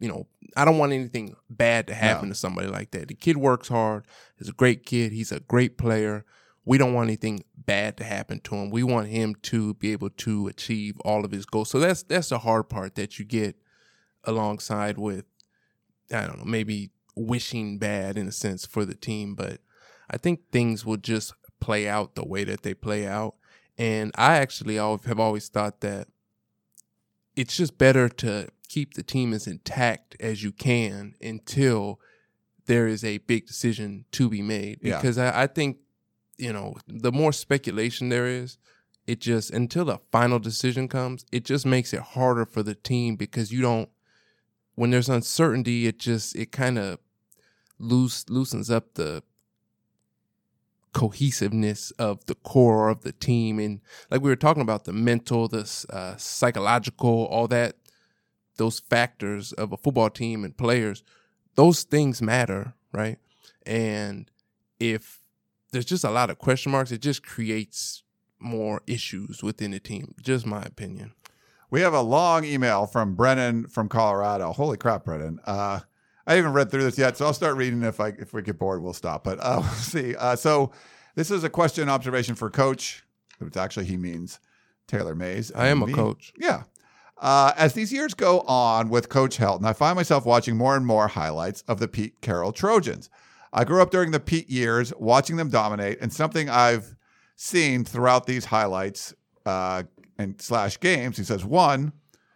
You know, I don't want anything bad to happen to somebody like that. The kid works hard. He's a great kid. He's a great player. We don't want anything bad to happen to him. We want him to be able to achieve all of his goals. So that's the hard part that you get alongside with, I don't know, maybe wishing bad in a sense for the team. But I think things will just play out the way that they play out. And I actually have always thought that it's just better to keep the team as intact as you can until there is a big decision to be made. Because I think, you know, the more speculation there is, it just, until a final decision comes, it just makes it harder for the team because you don't, when there's uncertainty, it kind of loosens up the cohesiveness of the core of the team. And like we were talking about, the mental, the psychological, all that, those factors of a football team and players, those things matter, right? And if there's just a lot of question marks, it just creates more issues within the team, just my opinion. We have a long email from Brennan from Colorado. Holy crap, Brennan. I haven't read through this yet, so I'll start reading. If we get bored, we'll stop, but we'll see. So this is a question observation for coach. It's actually, he means Taylor Mays. I am a coach. Yeah. As these years go on with Coach Helton, I find myself watching more and more highlights of the Pete Carroll Trojans. I grew up during the Pete years, watching them dominate, and something I've seen throughout these highlights and / games, he says, one,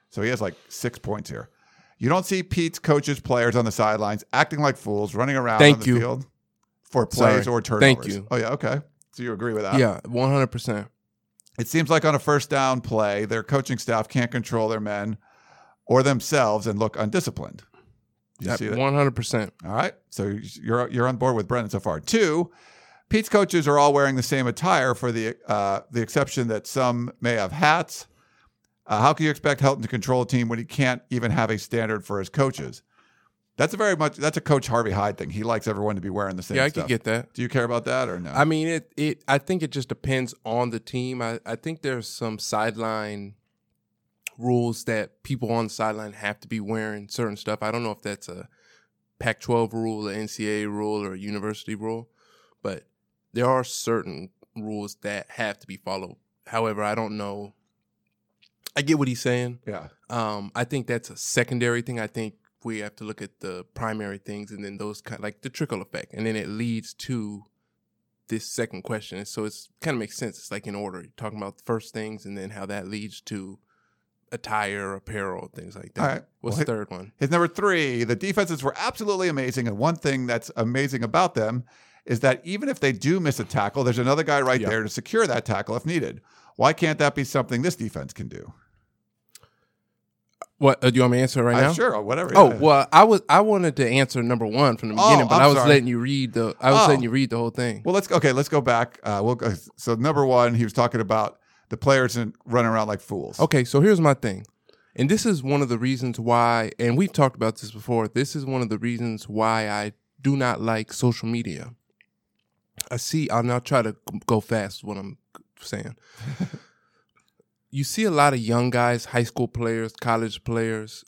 so he has like 6 points here. You don't see Pete's coaches, players on the sidelines acting like fools, running around on the field for plays or turnovers. Thank you. Oh, yeah, okay. So you agree with that? Yeah, 100%. It seems like on a first down play, their coaching staff can't control their men or themselves and look undisciplined. You see that? 100%. All right. So you're on board with Brennan so far. Two, Pete's coaches are all wearing the same attire, for the exception that some may have hats. How can you expect Helton to control a team when he can't even have a standard for his coaches? That's a Coach Harvey Hyde thing. He likes everyone to be wearing the same stuff. Yeah, I can get that. Do you care about that or no? I mean, I think it just depends on the team. I think there's some sideline rules that people on the sideline have to be wearing certain stuff. I don't know if that's a Pac-12 rule, an NCAA rule, or a university rule, but there are certain rules that have to be followed. However, I don't know. I get what he's saying. Yeah. I think that's a secondary thing. I think we have to look at the primary things, and then those kind, like the trickle effect, and then it leads to this second question. And so it's kind of makes sense. It's like in order, you're talking about the first things, and then how that leads to attire, apparel, things like that. All right. What's the third one? His number three, the defenses were absolutely amazing, and one thing that's amazing about them is that even if they do miss a tackle, there's another guy there to secure that tackle if needed. Why can't that be something this defense can do? What do you want me to answer now? Sure, whatever. Oh yeah. Well, I wanted to answer number one from the beginning, but letting you read the whole thing. Well, let's go back. So number one, he was talking about the players running around like fools. Okay, so here's my thing, and this is one of the reasons why. And we've talked about this before. This is one of the reasons why I do not like social media. I'll now try to go fast when I'm saying. You see a lot of young guys, high school players, college players,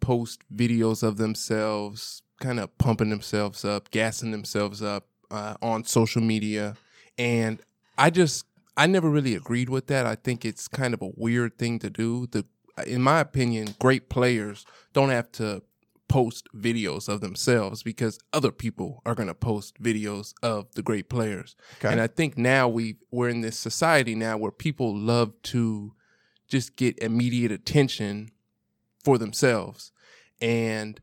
post videos of themselves, kind of pumping themselves up, gassing themselves up on social media. And I never really agreed with that. I think it's kind of a weird thing to do. In my opinion, great players don't have to post videos of themselves because other people are going to post videos of the great players. Okay. And I think now we're in this society now where people love to just get immediate attention for themselves, and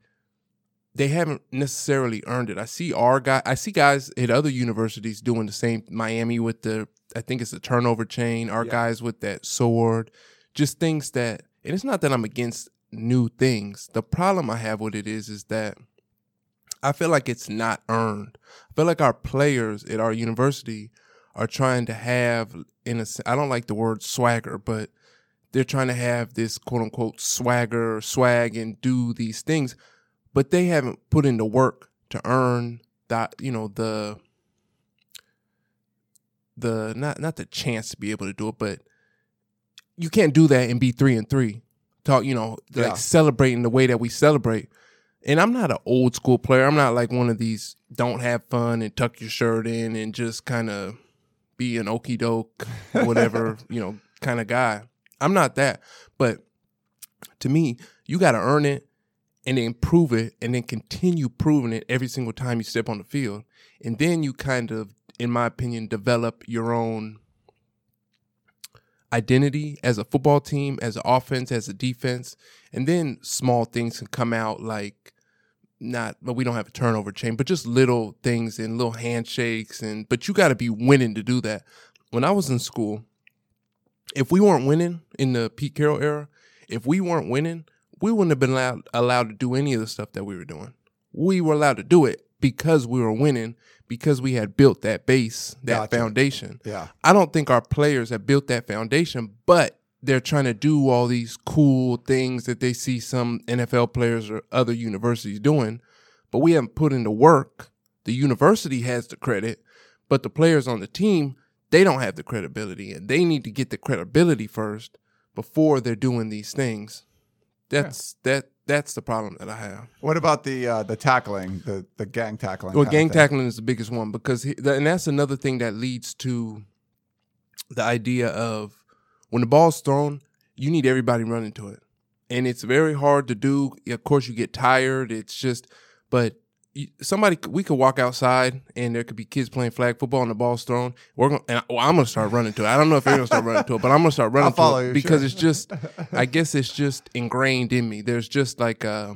they haven't necessarily earned it. I see guys at other universities doing the same. Miami with I think it's the turnover chain, guys with that sword, just things that, and it's not that I'm against new things. The problem I have with it is that I feel like it's not earned. I feel like our players at our university are trying to have, I don't like the word swagger, but they're trying to have this quote unquote swag and do these things, but they haven't put in the work to earn that, the not the chance to be able to do it, but you can't do that and be 3-3. Celebrating the way that we celebrate. And I'm not an old school player. I'm not like one of these don't have fun and tuck your shirt in and just kind of be an okie doke, whatever, kind of guy. I'm not that. But to me, you got to earn it and then prove it and then continue proving it every single time you step on the field. And then you kind of, in my opinion, develop your own identity as a football team, as an offense, as a defense, and then small things can come out but we don't have a turnover chain, but just little things and little handshakes, but you got to be winning to do that. When I was in school, if we weren't winning in the Pete Carroll era, if we weren't winning, we wouldn't have been allowed to do any of the stuff that we were doing. We were allowed to do it because we were winning, because we had built that base, that foundation. Yeah. I don't think our players have built that foundation, but they're trying to do all these cool things that they see some NFL players or other universities doing, but we haven't put in the work. The university has the credit, but the players on the team, they don't have the credibility, and they need to get the credibility first before they're doing these things. That's the problem that I have. What about the tackling, the gang tackling? Well, gang tackling is the biggest one because, and that's another thing that leads to the idea of, when the ball's thrown, you need everybody running to it. And it's very hard to do. Of course, you get tired. It's just, but we could walk outside and there could be kids playing flag football and the ball's thrown. I'm going to start running to it. I don't know if they're going to start running to it, but I'm going to start running to it because it's just, I guess it's just ingrained in me. There's just like a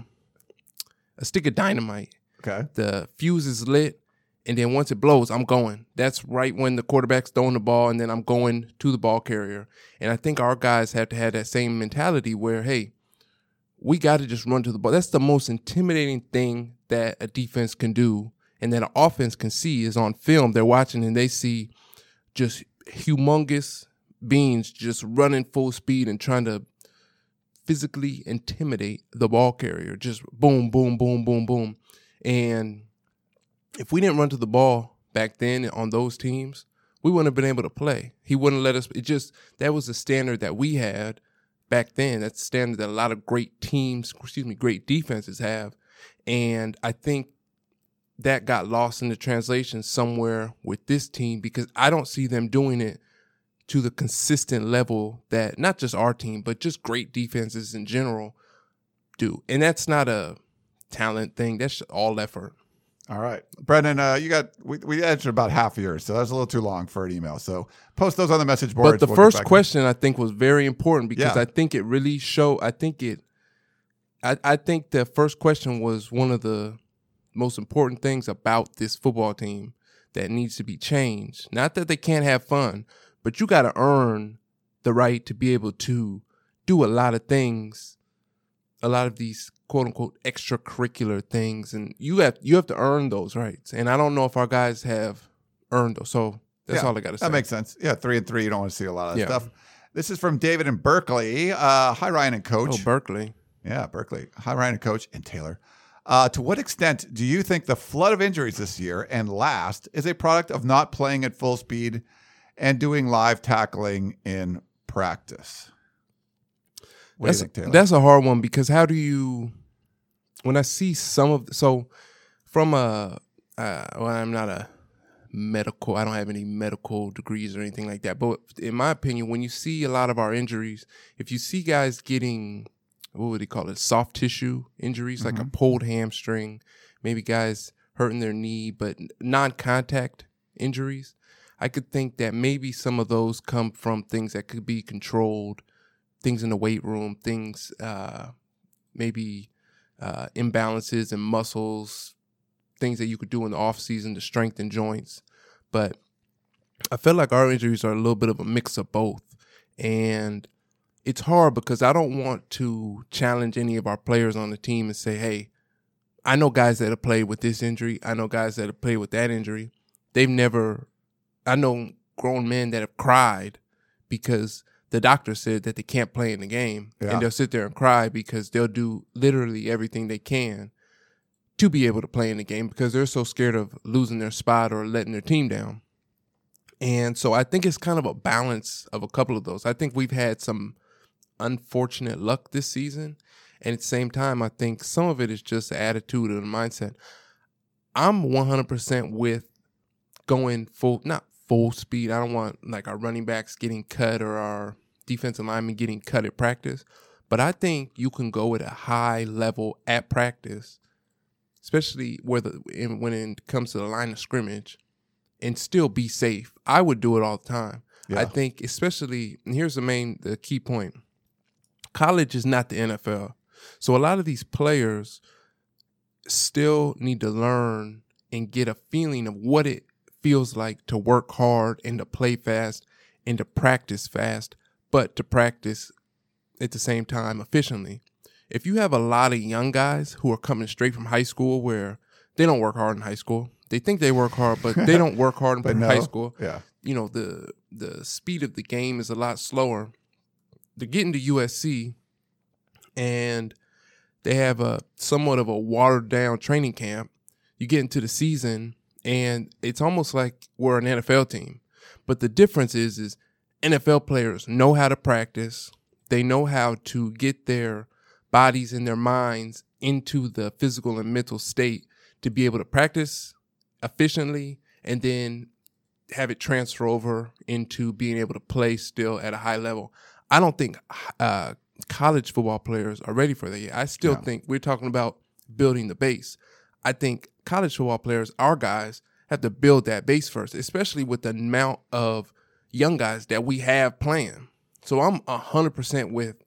stick of dynamite. Okay. The fuse is lit. And then once it blows, I'm going. That's right when the quarterback's throwing the ball, and then I'm going to the ball carrier. And I think our guys have to have that same mentality where, hey, we got to just run to the ball. That's the most intimidating thing that a defense can do and that an offense can see is on film. They're watching, and they see just humongous beings just running full speed and trying to physically intimidate the ball carrier. Just boom, boom, boom, boom, boom. And if we didn't run to the ball back then on those teams, we wouldn't have been able to play. He wouldn't let us. It just, that was the standard that we had back then. That's the standard that a lot of great defenses have. And I think that got lost in the translation somewhere with this team because I don't see them doing it to the consistent level that not just our team, but just great defenses in general do. And that's not a talent thing. That's all effort. All right, Brendan, we answered about half of yours, so that's a little too long for an email. So post those on the message board. But the first question I think was very important because I think it really showed. I think the first question was one of the most important things about this football team that needs to be changed. Not that they can't have fun, but you got to earn the right to be able to do a lot of things. A lot of these quote-unquote extracurricular things, and you have to earn those rights. And I don't know if our guys have earned those, so that's all I got to say. That makes sense. Yeah, 3-3, you don't want to see a lot of that stuff. This is from David in Berkeley. Hi, Ryan and Coach. Oh, Berkeley. Yeah, Berkeley. Hi, Ryan and Coach and Taylor. To what extent do you think the flood of injuries this year and last is a product of not playing at full speed and doing live tackling in practice? That's a hard one because how do you – when I see some of – so from a I'm not a medical – I don't have any medical degrees or anything like that. But in my opinion, when you see a lot of our injuries, if you see guys getting – what would he call it? Soft tissue injuries, mm-hmm. like a pulled hamstring, maybe guys hurting their knee, but non-contact injuries, I could think that maybe some of those come from things that could be controlled – things in the weight room, things maybe imbalances in muscles, things that you could do in the off season to strengthen joints. But I feel like our injuries are a little bit of a mix of both. And it's hard because I don't want to challenge any of our players on the team and say, hey, I know guys that have played with this injury. I know guys that have played with that injury. I know grown men that have cried because the doctor said that they can't play in the game, and they'll sit there and cry because they'll do literally everything they can to be able to play in the game because they're so scared of losing their spot or letting their team down. And so I think it's kind of a balance of a couple of those. I think we've had some unfortunate luck this season, and at the same time, I think some of it is just the attitude and the mindset. I'm 100% with going full speed. I don't want like our running backs getting cut or our defensive linemen getting cut at practice. But I think you can go at a high level at practice, especially when it comes to the line of scrimmage, and still be safe. I would do it all the time. Yeah. I think especially, and here's the key point, college is not the NFL. So a lot of these players still need to learn and get a feeling of what it feels like to work hard and to play fast and to practice fast but to practice at the same time efficiently. If you have a lot of young guys who are coming straight from high school where they don't work hard in high school, they think they work hard, but they don't work hard in high school. Yeah. You know, the speed of the game is a lot slower. They're getting to USC, and they have a somewhat of a watered-down training camp. You get into the season, and it's almost like we're an NFL team. But the difference is NFL players know how to practice. They know how to get their bodies and their minds into the physical and mental state to be able to practice efficiently and then have it transfer over into being able to play still at a high level. I don't think college football players are ready for that yet. I still think we're talking about building the base. I think college football players, our guys, have to build that base first, especially with the amount of young guys that we have playing. So I'm 100% with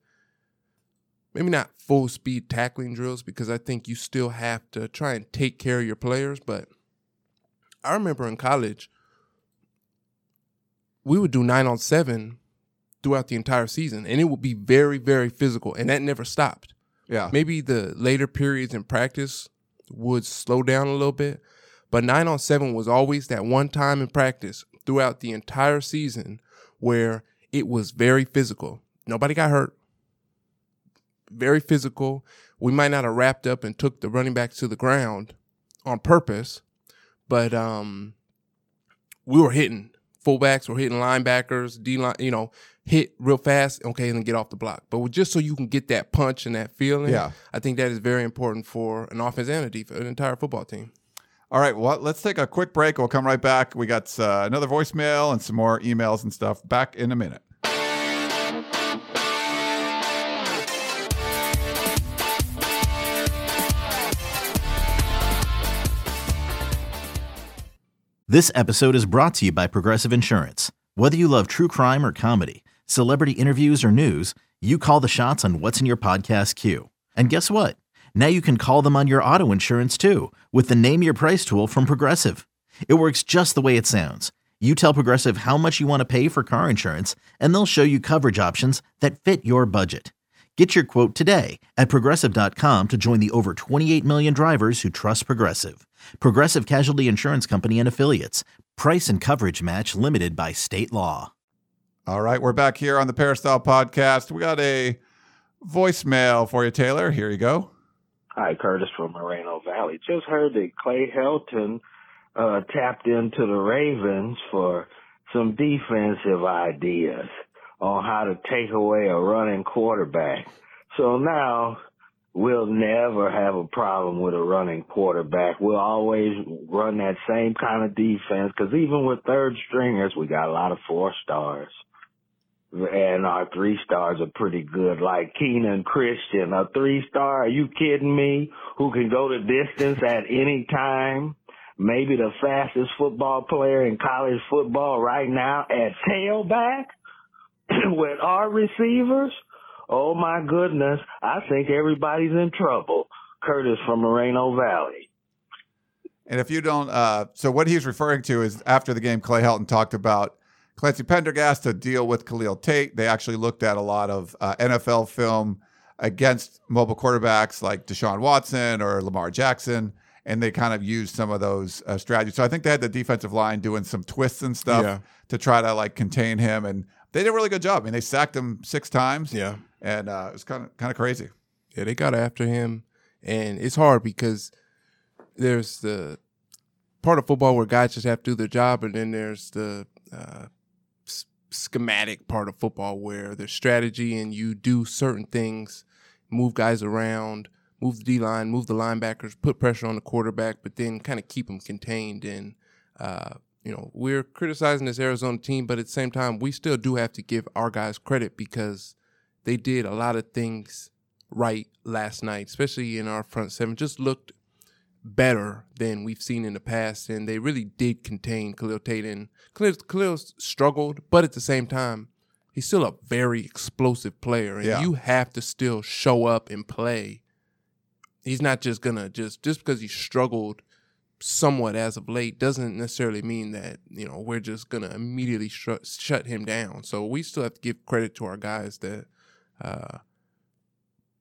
maybe not full speed tackling drills, because I think you still have to try and take care of your players. But I remember in college, we would do 9-on-7 throughout the entire season, and it would be very, very physical, and that never stopped. Yeah. Maybe the later periods in practice would slow down a little bit, but 9-on-7 was always that one time in practice throughout the entire season where it was very physical. Nobody got hurt. Very physical. We might not have wrapped up and took the running back to the ground on purpose, but we were hitting fullbacks, were hitting linebackers, D-line, you know, hit real fast, okay, and then get off the block. But just so you can get that punch and that feeling, I think that is very important for an offense and a defense, an entire football team. All right, well, let's take a quick break. We'll come right back. We got another voicemail and some more emails and stuff. Back in a minute. This episode is brought to you by Progressive Insurance. Whether you love true crime or comedy, celebrity interviews or news, you call the shots on what's in your podcast queue. And guess what? Now you can call them on your auto insurance, too, with the Name Your Price tool from Progressive. It works just the way it sounds. You tell Progressive how much you want to pay for car insurance, and they'll show you coverage options that fit your budget. Get your quote today at Progressive.com to join the over 28 million drivers who trust Progressive. Progressive Casualty Insurance Company and Affiliates. Price and coverage match limited by state law. All right, we're back here on the Peristyle Podcast. We got a voicemail for you, Taylor. Here you go. Hi, Curtis from Moreno Valley. Just heard that Clay Helton tapped into the Ravens for some defensive ideas on how to take away a running quarterback. So now we'll never have a problem with a running quarterback. We'll always run that same kind of defense, because even with third stringers, we got a lot of 4-stars. And our 3-stars are pretty good, like Kenan Christon, a 3-star. Are you kidding me? Who can go the distance at any time. Maybe the fastest football player in college football right now at tailback with our receivers. Oh, my goodness. I think everybody's in trouble. Curtis from Moreno Valley. And if you don't, so what he's referring to is after the game, Clay Helton talked about Clancy Pendergast to deal with Khalil Tate. They actually looked at a lot of NFL film against mobile quarterbacks like Deshaun Watson or Lamar Jackson, and they kind of used some of those strategies. So I think they had the defensive line doing some twists and stuff to try to like contain him, and they did a really good job. I mean, they sacked him 6 times, and it was kind of crazy. Yeah, they got after him, and it's hard because there's the part of football where guys just have to do their job, and then there's the schematic part of football where there's strategy and you do certain things, move guys around, move the D-line, move the linebackers, put pressure on the quarterback, but then kind of keep them contained. And, you know, we're criticizing this Arizona team, but at the same time, we still do have to give our guys credit because they did a lot of things right last night, especially in our front seven, just looked better than we've seen in the past, and they really did contain Khalil Tate. And Khalil struggled, but at the same time, he's still a very explosive player, and you have to still show up and play. He's not just going to just because he struggled somewhat as of late doesn't necessarily mean that, you know, we're just going to immediately shut him down. So we still have to give credit to our guys that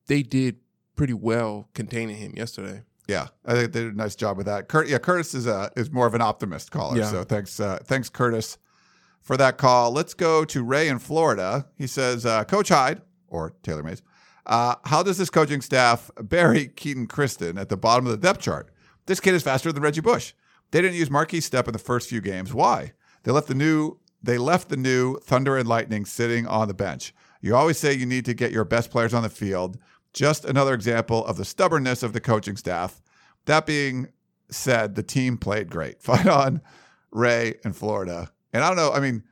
they did pretty well containing him yesterday. Yeah, I think they did a nice job with that. Curtis is more of an optimist caller. Yeah. So thanks, Curtis, for that call. Let's go to Ray in Florida. He says, Coach Hyde, or Taylor Mays, how does this coaching staff bury Kenan Christon at the bottom of the depth chart? This kid is faster than Reggie Bush. They didn't use Markese Stepp in the first few games. Why? They left the new Thunder and Lightning sitting on the bench. You always say you need to get your best players on the field. Just another example of the stubbornness of the coaching staff. That being said, the team played great. Fight on, Ray in Florida. And I don't know, I mean,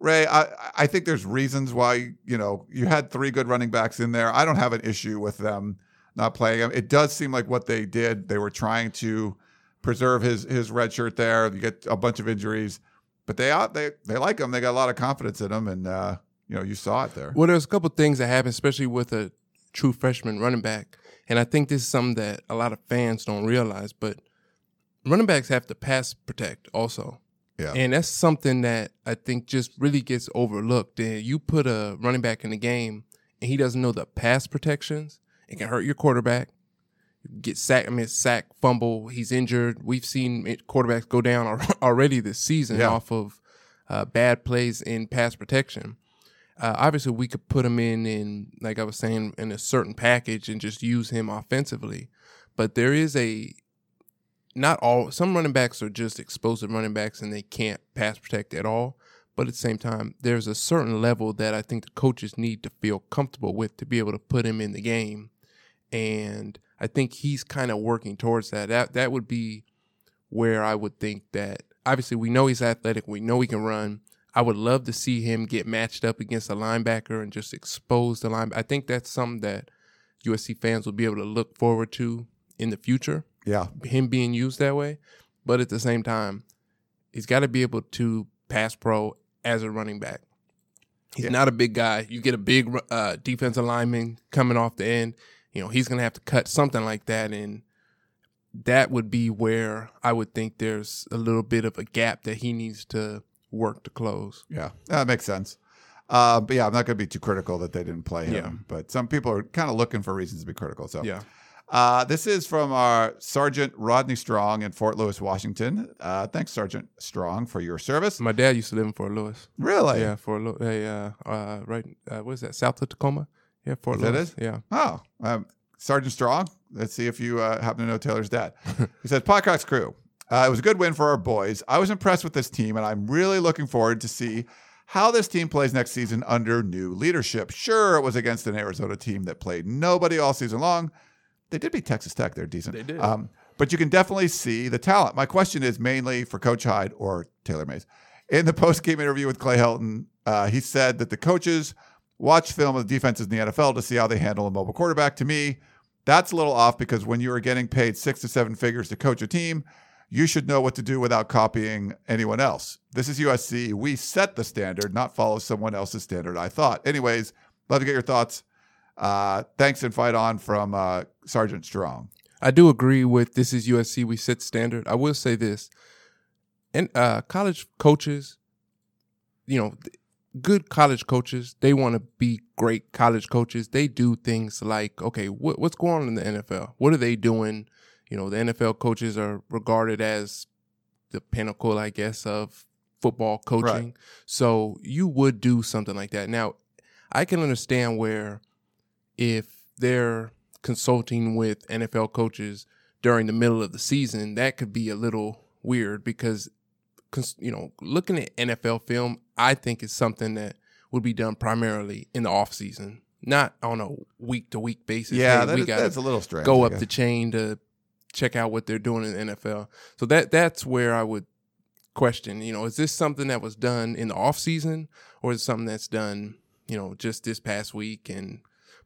Ray, I think there's reasons why, you know, you had three good running backs in there. I don't have an issue with them not playing him. It does seem like what they did, they were trying to preserve his red shirt there. You get a bunch of injuries, but they like him. They got a lot of confidence in him, and you know, you saw it there. Well, there's a couple of things that happen, especially with a true freshman running back, and I think this is something that a lot of fans don't realize. But running backs have to pass protect also, yeah. And that's something that I think just really gets overlooked. And you put a running back in the game, and he doesn't know the pass protections. It can hurt your quarterback, get sacked. I mean, sack, fumble, he's injured. We've seen quarterbacks go down already this season off of bad plays in pass protection. Obviously, we could put him in, like I was saying, in a certain package and just use him offensively. But there is some running backs are just explosive running backs and they can't pass protect at all. But at the same time, there's a certain level that I think the coaches need to feel comfortable with to be able to put him in the game. And I think he's kind of working towards that. That would be where I would think that, obviously, we know he's athletic. We know he can run. I would love to see him get matched up against a linebacker and just expose the linebacker. I think that's something that USC fans will be able to look forward to in the future. Yeah. Him being used that way. But at the same time, he's got to be able to pass pro as a running back. He's not a big guy. You get a big defensive lineman coming off the end. You know, he's going to have to cut something like that, and that would be where I would think there's a little bit of a gap that he needs to work to close. Yeah, that makes sense. But, yeah, I'm not going to be too critical that they didn't play him. Yeah. But some people are kind of looking for reasons to be critical. So yeah. This is from our Sergeant Rodney Strong in Fort Lewis, Washington. Thanks, Sergeant Strong, for your service. My dad used to live in Fort Lewis. Really? Yeah, Fort Lewis. Right. What is that? South of Tacoma. Yeah, Fort Lewis. That is? Yeah. Oh, Sergeant Strong. Let's see if you happen to know Taylor's dad. He says, "Podcast crew, it was a good win for our boys. I was impressed with this team, and I'm really looking forward to see how this team plays next season under new leadership. Sure, it was against an Arizona team that played nobody all season long." They did beat Texas Tech. They're decent. They did. But you can definitely see the talent. My question is mainly for Coach Hyde or Taylor Mays. In the post-game interview with Clay Helton, he said that the coaches watch film of the defenses in the NFL to see how they handle a mobile quarterback. To me, that's a little off, because when you are getting paid 6 to 7 figures to coach a team, you should know what to do without copying anyone else. This is USC. We set the standard, not follow someone else's standard, I thought. Anyways, love to get your thoughts. Thanks, and fight on, from Sergeant Strong. I do agree with this is USC, we set standard. I will say this, and college coaches, you know, good college coaches, they want to be great college coaches. They do things like, okay, what's going on in the NFL? What are they doing? You know, the NFL coaches are regarded as the pinnacle, I guess, of football coaching. Right. So you would do something like that. Now, I can understand where, if they're consulting with NFL coaches during the middle of the season, that could be a little weird, because, you know, looking at NFL film, I think is something that would be done primarily in the off season, not on a week-to-week basis. Yeah, hey, that's a little strange. Go up the chain to check out what they're doing in the NFL. So that's where I would question, you know, is this something that was done in the off season, or is it something that's done, you know, just this past week?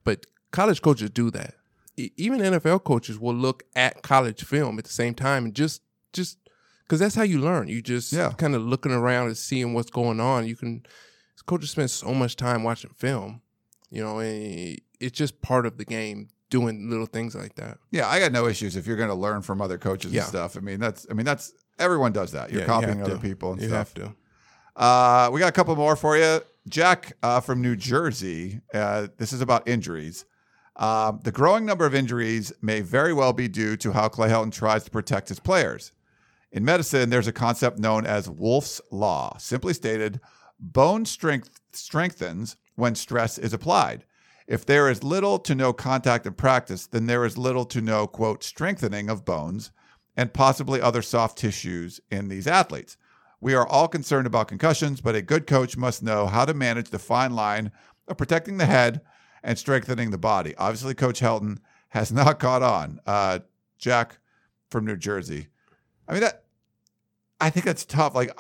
But college coaches do that. Even NFL coaches will look at college film at the same time, and just because that's how you learn. You just kind of looking around and seeing what's going on. Coaches spend so much time watching film, you know, and it's just part of the game doing little things like that. Yeah, I got no issues if you're going to learn from other coaches and stuff. I mean, that's everyone does that. You're copying other people and stuff. You have to. We got a couple more for you. Jack from New Jersey. This is about injuries. The growing number of injuries may very well be due to how Clay Helton tries to protect his players. In medicine, there's a concept known as Wolf's Law. Simply stated, bone strength strengthens when stress is applied. If there is little to no contact in practice, then there is little to no, quote, strengthening of bones and possibly other soft tissues in these athletes. We are all concerned about concussions, but a good coach must know how to manage the fine line of protecting the head and strengthening the body. Obviously, Coach Helton has not caught on. Jack from New Jersey. I mean, I think that's tough. Like,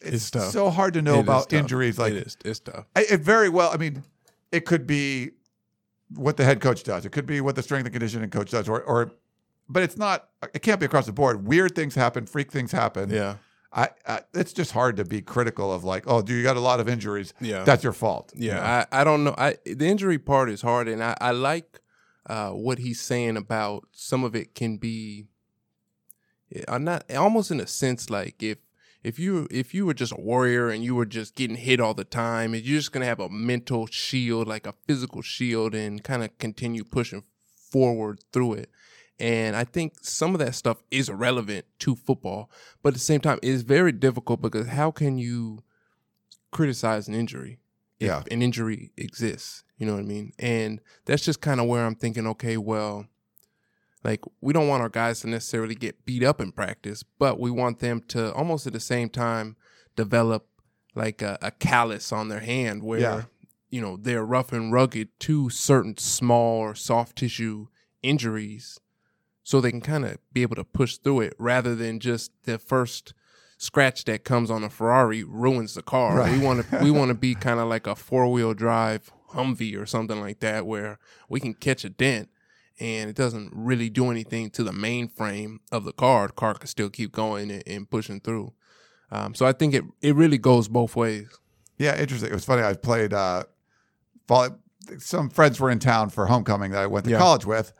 it's tough. So hard to know about injuries. Like, it is. It's tough. It very well. I mean, it could be what the head coach does. It could be what the strength and conditioning coach does, or, but it's not. It can't be across the board. Weird things happen. Freak things happen. Yeah. It's just hard to be critical of like, oh, dude, you got a lot of injuries. Yeah. That's your fault. Yeah. You know? I don't know. The injury part is hard, and I like what he's saying about some of it can be. I'm not almost in a sense like if you were just a warrior and you were just getting hit all the time, and you're just gonna have a mental shield, like a physical shield, and kind of continue pushing forward through it. And I think some of that stuff is irrelevant to football, but at the same time, it's very difficult because how can you criticize an injury if an injury exists? You know what I mean? And that's just kind of where I'm thinking, okay, well, like, we don't want our guys to necessarily get beat up in practice, but we want them to almost at the same time develop like a callus on their hand where, you know, they're rough and rugged to certain small or soft tissue injuries so they can kind of be able to push through it rather than just the first scratch that comes on a Ferrari ruins the car. Right. We want to be kind of like a four-wheel drive Humvee or something like that where we can catch a dent. And it doesn't really do anything to the mainframe of the car. The car can still keep going and pushing through. So I think it really goes both ways. Yeah, interesting. It was funny. I played volleyball. Some friends were in town for homecoming that I went to college with.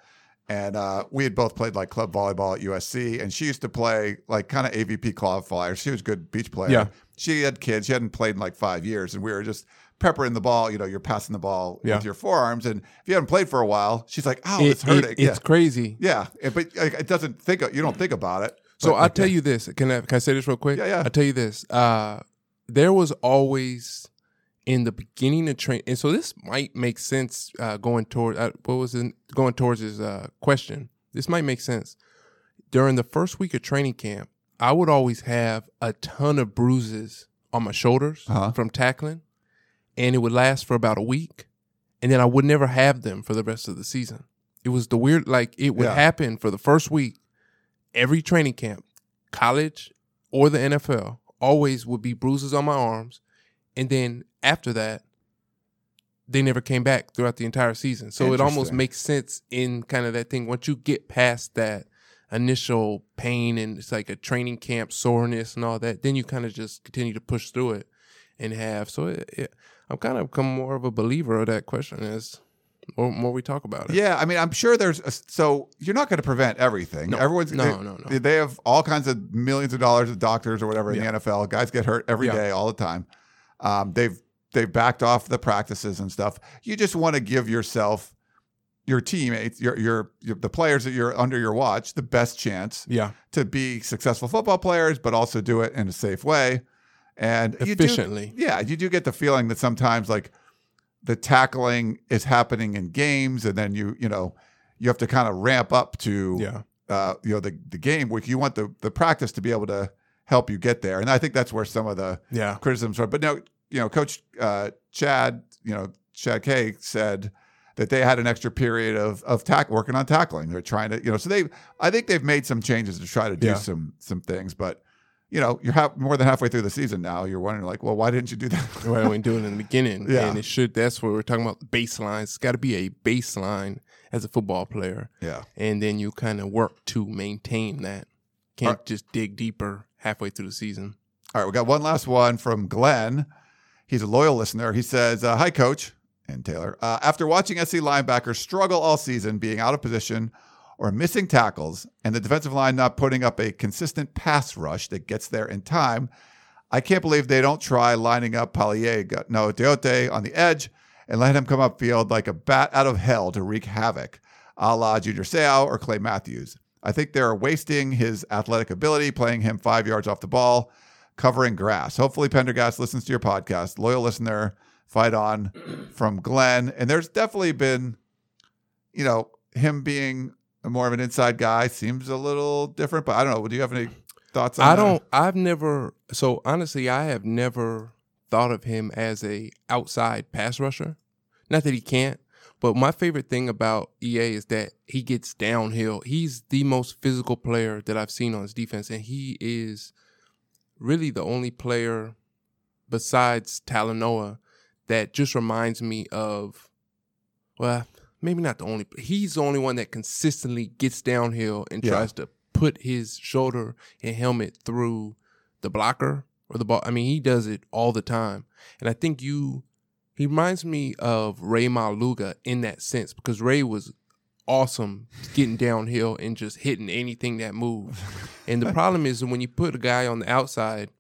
And we had both played like club volleyball at USC. And she used to play like kind of AVP club flyer. She was a good beach player. Yeah. She had kids. She hadn't played in like 5 years. And we were just peppering the ball, you know, you're passing the ball with your forearms. And if you haven't played for a while, she's like, oh, it's hurting. It's crazy. Yeah. But it doesn't think, you don't think about it. So I'll tell you this. Can I say this real quick? Yeah, yeah. I'll tell you this. There was always in the beginning of training, and so this might make sense going towards his question. This might make sense. During the first week of training camp, I would always have a ton of bruises on my shoulders from tackling. And it would last for about a week, and then I would never have them for the rest of the season. It was the weird, like, it would happen for the first week. Every training camp, college or the NFL, always would be bruises on my arms. And then after that, they never came back throughout the entire season. So it almost makes sense in kind of that thing. Once you get past that initial pain and it's like a training camp soreness and all that, then you kind of just continue to push through it and have. So I'm kind of become more of a believer of that question as more we talk about it. Yeah, I mean, I'm sure so you're not going to prevent everything. No, no. They have all kinds of millions of dollars of doctors or whatever in the NFL. Guys get hurt every day, all the time. They've backed off the practices and stuff. You just want to give yourself, your teammates, your the players that you're under your watch, the best chance to be successful football players, but also do it in a safe way. And efficiently. You do get the feeling that sometimes like the tackling is happening in games, and then you have to kind of ramp up to the game, which you want the practice to be able to help you get there. And I think that's where some of the criticisms are. But no, Coach Chad Kay said that they had an extra period of working on tackling. They're trying to so I think they've made some changes to try to do some things, but you're more than halfway through the season now. You're wondering, like, well, why didn't you do that? Why didn't we do it in the beginning? Yeah. And that's what we're talking about, baselines. It's got to be a baseline as a football player. Yeah. And then you kind of work to maintain that. Can't just dig deeper halfway through the season. All right, we got one last one from Glenn. He's a loyal listener. He says, hi, Coach. and Taylor, after watching SC linebackers struggle all season, being out of position or missing tackles, and the defensive line not putting up a consistent pass rush that gets there in time, I can't believe they don't try lining up Palaye Naoteote on the edge and let him come upfield like a bat out of hell to wreak havoc, a la Junior Seau or Clay Matthews. I think they're wasting his athletic ability, playing him 5 yards off the ball, covering grass. Hopefully Pendergast listens to your podcast. Loyal listener, fight on, from Glenn. And there's definitely been, you know, him being more of an inside guy seems a little different, but I don't know. Do you have any thoughts on that? I have never thought of him as a outside pass rusher. Not that he can't. But my favorite thing about EA is that he gets downhill. He's the most physical player that I've seen on his defense, and he is really the only player besides Talanoa that just reminds me of, well, maybe not the only. He's the only one that consistently gets downhill and tries to put his shoulder and helmet through the blocker or the ball. I mean, he does it all the time, and I think He reminds me of Ray Maualuga in that sense, because Ray was awesome getting downhill and just hitting anything that moved. And the problem is when you put a guy on the outside,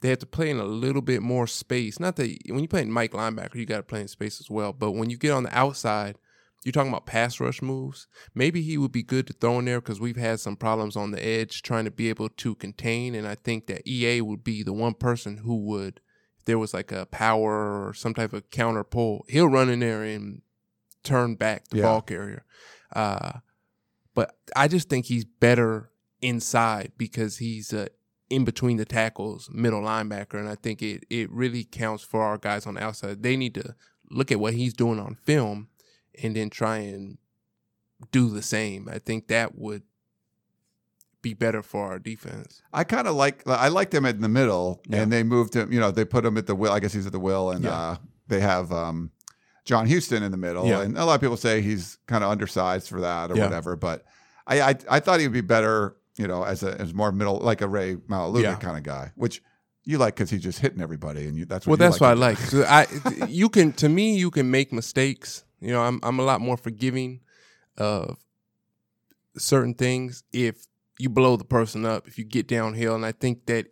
they have to play in a little bit more space. Not that when you play in Mike linebacker, you got to play in space as well. But when you get on the outside, you're talking about pass rush moves. Maybe he would be good to throw in there because we've had some problems on the edge trying to be able to contain. And I think that EA would be the one person who would, there was like a power or some type of counter pull, he'll run in there and turn back the ball carrier. But I just think he's better inside because he's in between the tackles, middle linebacker, and I think it really counts for our guys on the outside. They need to look at what he's doing on film and then try and do the same. I think that would be better for our defense. I liked him in the middle, and they moved him. You know, they put him at the will. I guess he's at the will, and they have John Houston in the middle. Yeah. And a lot of people say he's kind of undersized for that or whatever. But I thought he would be better, you know, as more middle, like a Ray Maualuga kind of guy, which you like because he's just hitting everybody, and that's what I like. So you can make mistakes. You know, I'm a lot more forgiving of certain things if you blow the person up, if you get downhill. And I think that,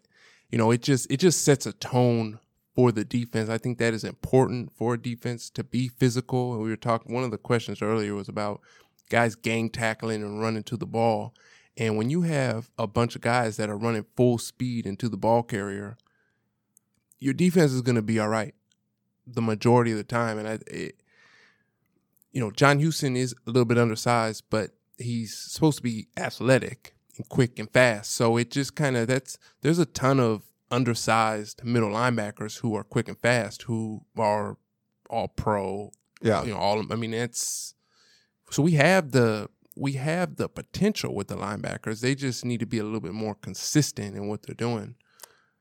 you know, it just sets a tone for the defense. I think that is important for a defense to be physical. And we were talking, one of the questions earlier was about guys gang tackling and running to the ball. And when you have a bunch of guys that are running full speed into the ball carrier, your defense is going to be all right the majority of the time. And you know, John Houston is a little bit undersized, but he's supposed to be athletic and quick and fast. So it just kind of, there's a ton of undersized middle linebackers who are quick and fast, who are all pro. Yeah. You know, so we have the potential with the linebackers. They just need to be a little bit more consistent in what they're doing.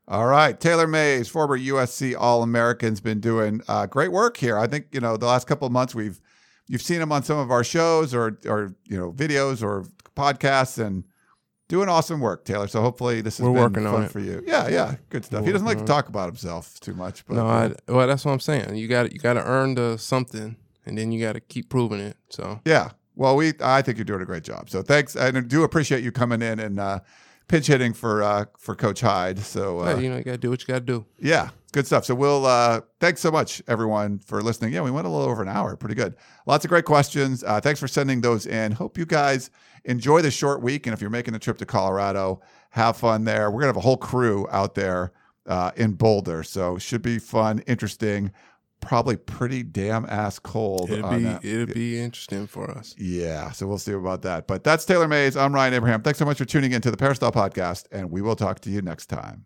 All right. Taylor Mays, former USC All-American's been doing great work here. I think, you know, the last couple of months you've seen him on some of our shows or you know, videos or podcasts, and doing awesome work, Taylor. So hopefully this has been fun for you. Yeah, good stuff. He doesn't like to talk about himself too much, but well, that's what I'm saying. You got to earn the something, and then you got to keep proving it. So yeah, well, I think you're doing a great job. So thanks, I do appreciate you coming in and pinch hitting for Coach Hyde. So you know, you got to do what you got to do. Yeah. Good stuff. So we'll thanks so much, everyone, for listening. Yeah, we went a little over an hour. Pretty good. Lots of great questions. Thanks for sending those in. Hope you guys enjoy the short week. And if you're making the trip to Colorado, have fun there. We're going to have a whole crew out there in Boulder. So should be fun, interesting, probably pretty damn ass cold. It'll be interesting for us. Yeah, so we'll see about that. But that's Taylor Mays. I'm Ryan Abraham. Thanks so much for tuning in to the Peristyle Podcast, and we will talk to you next time.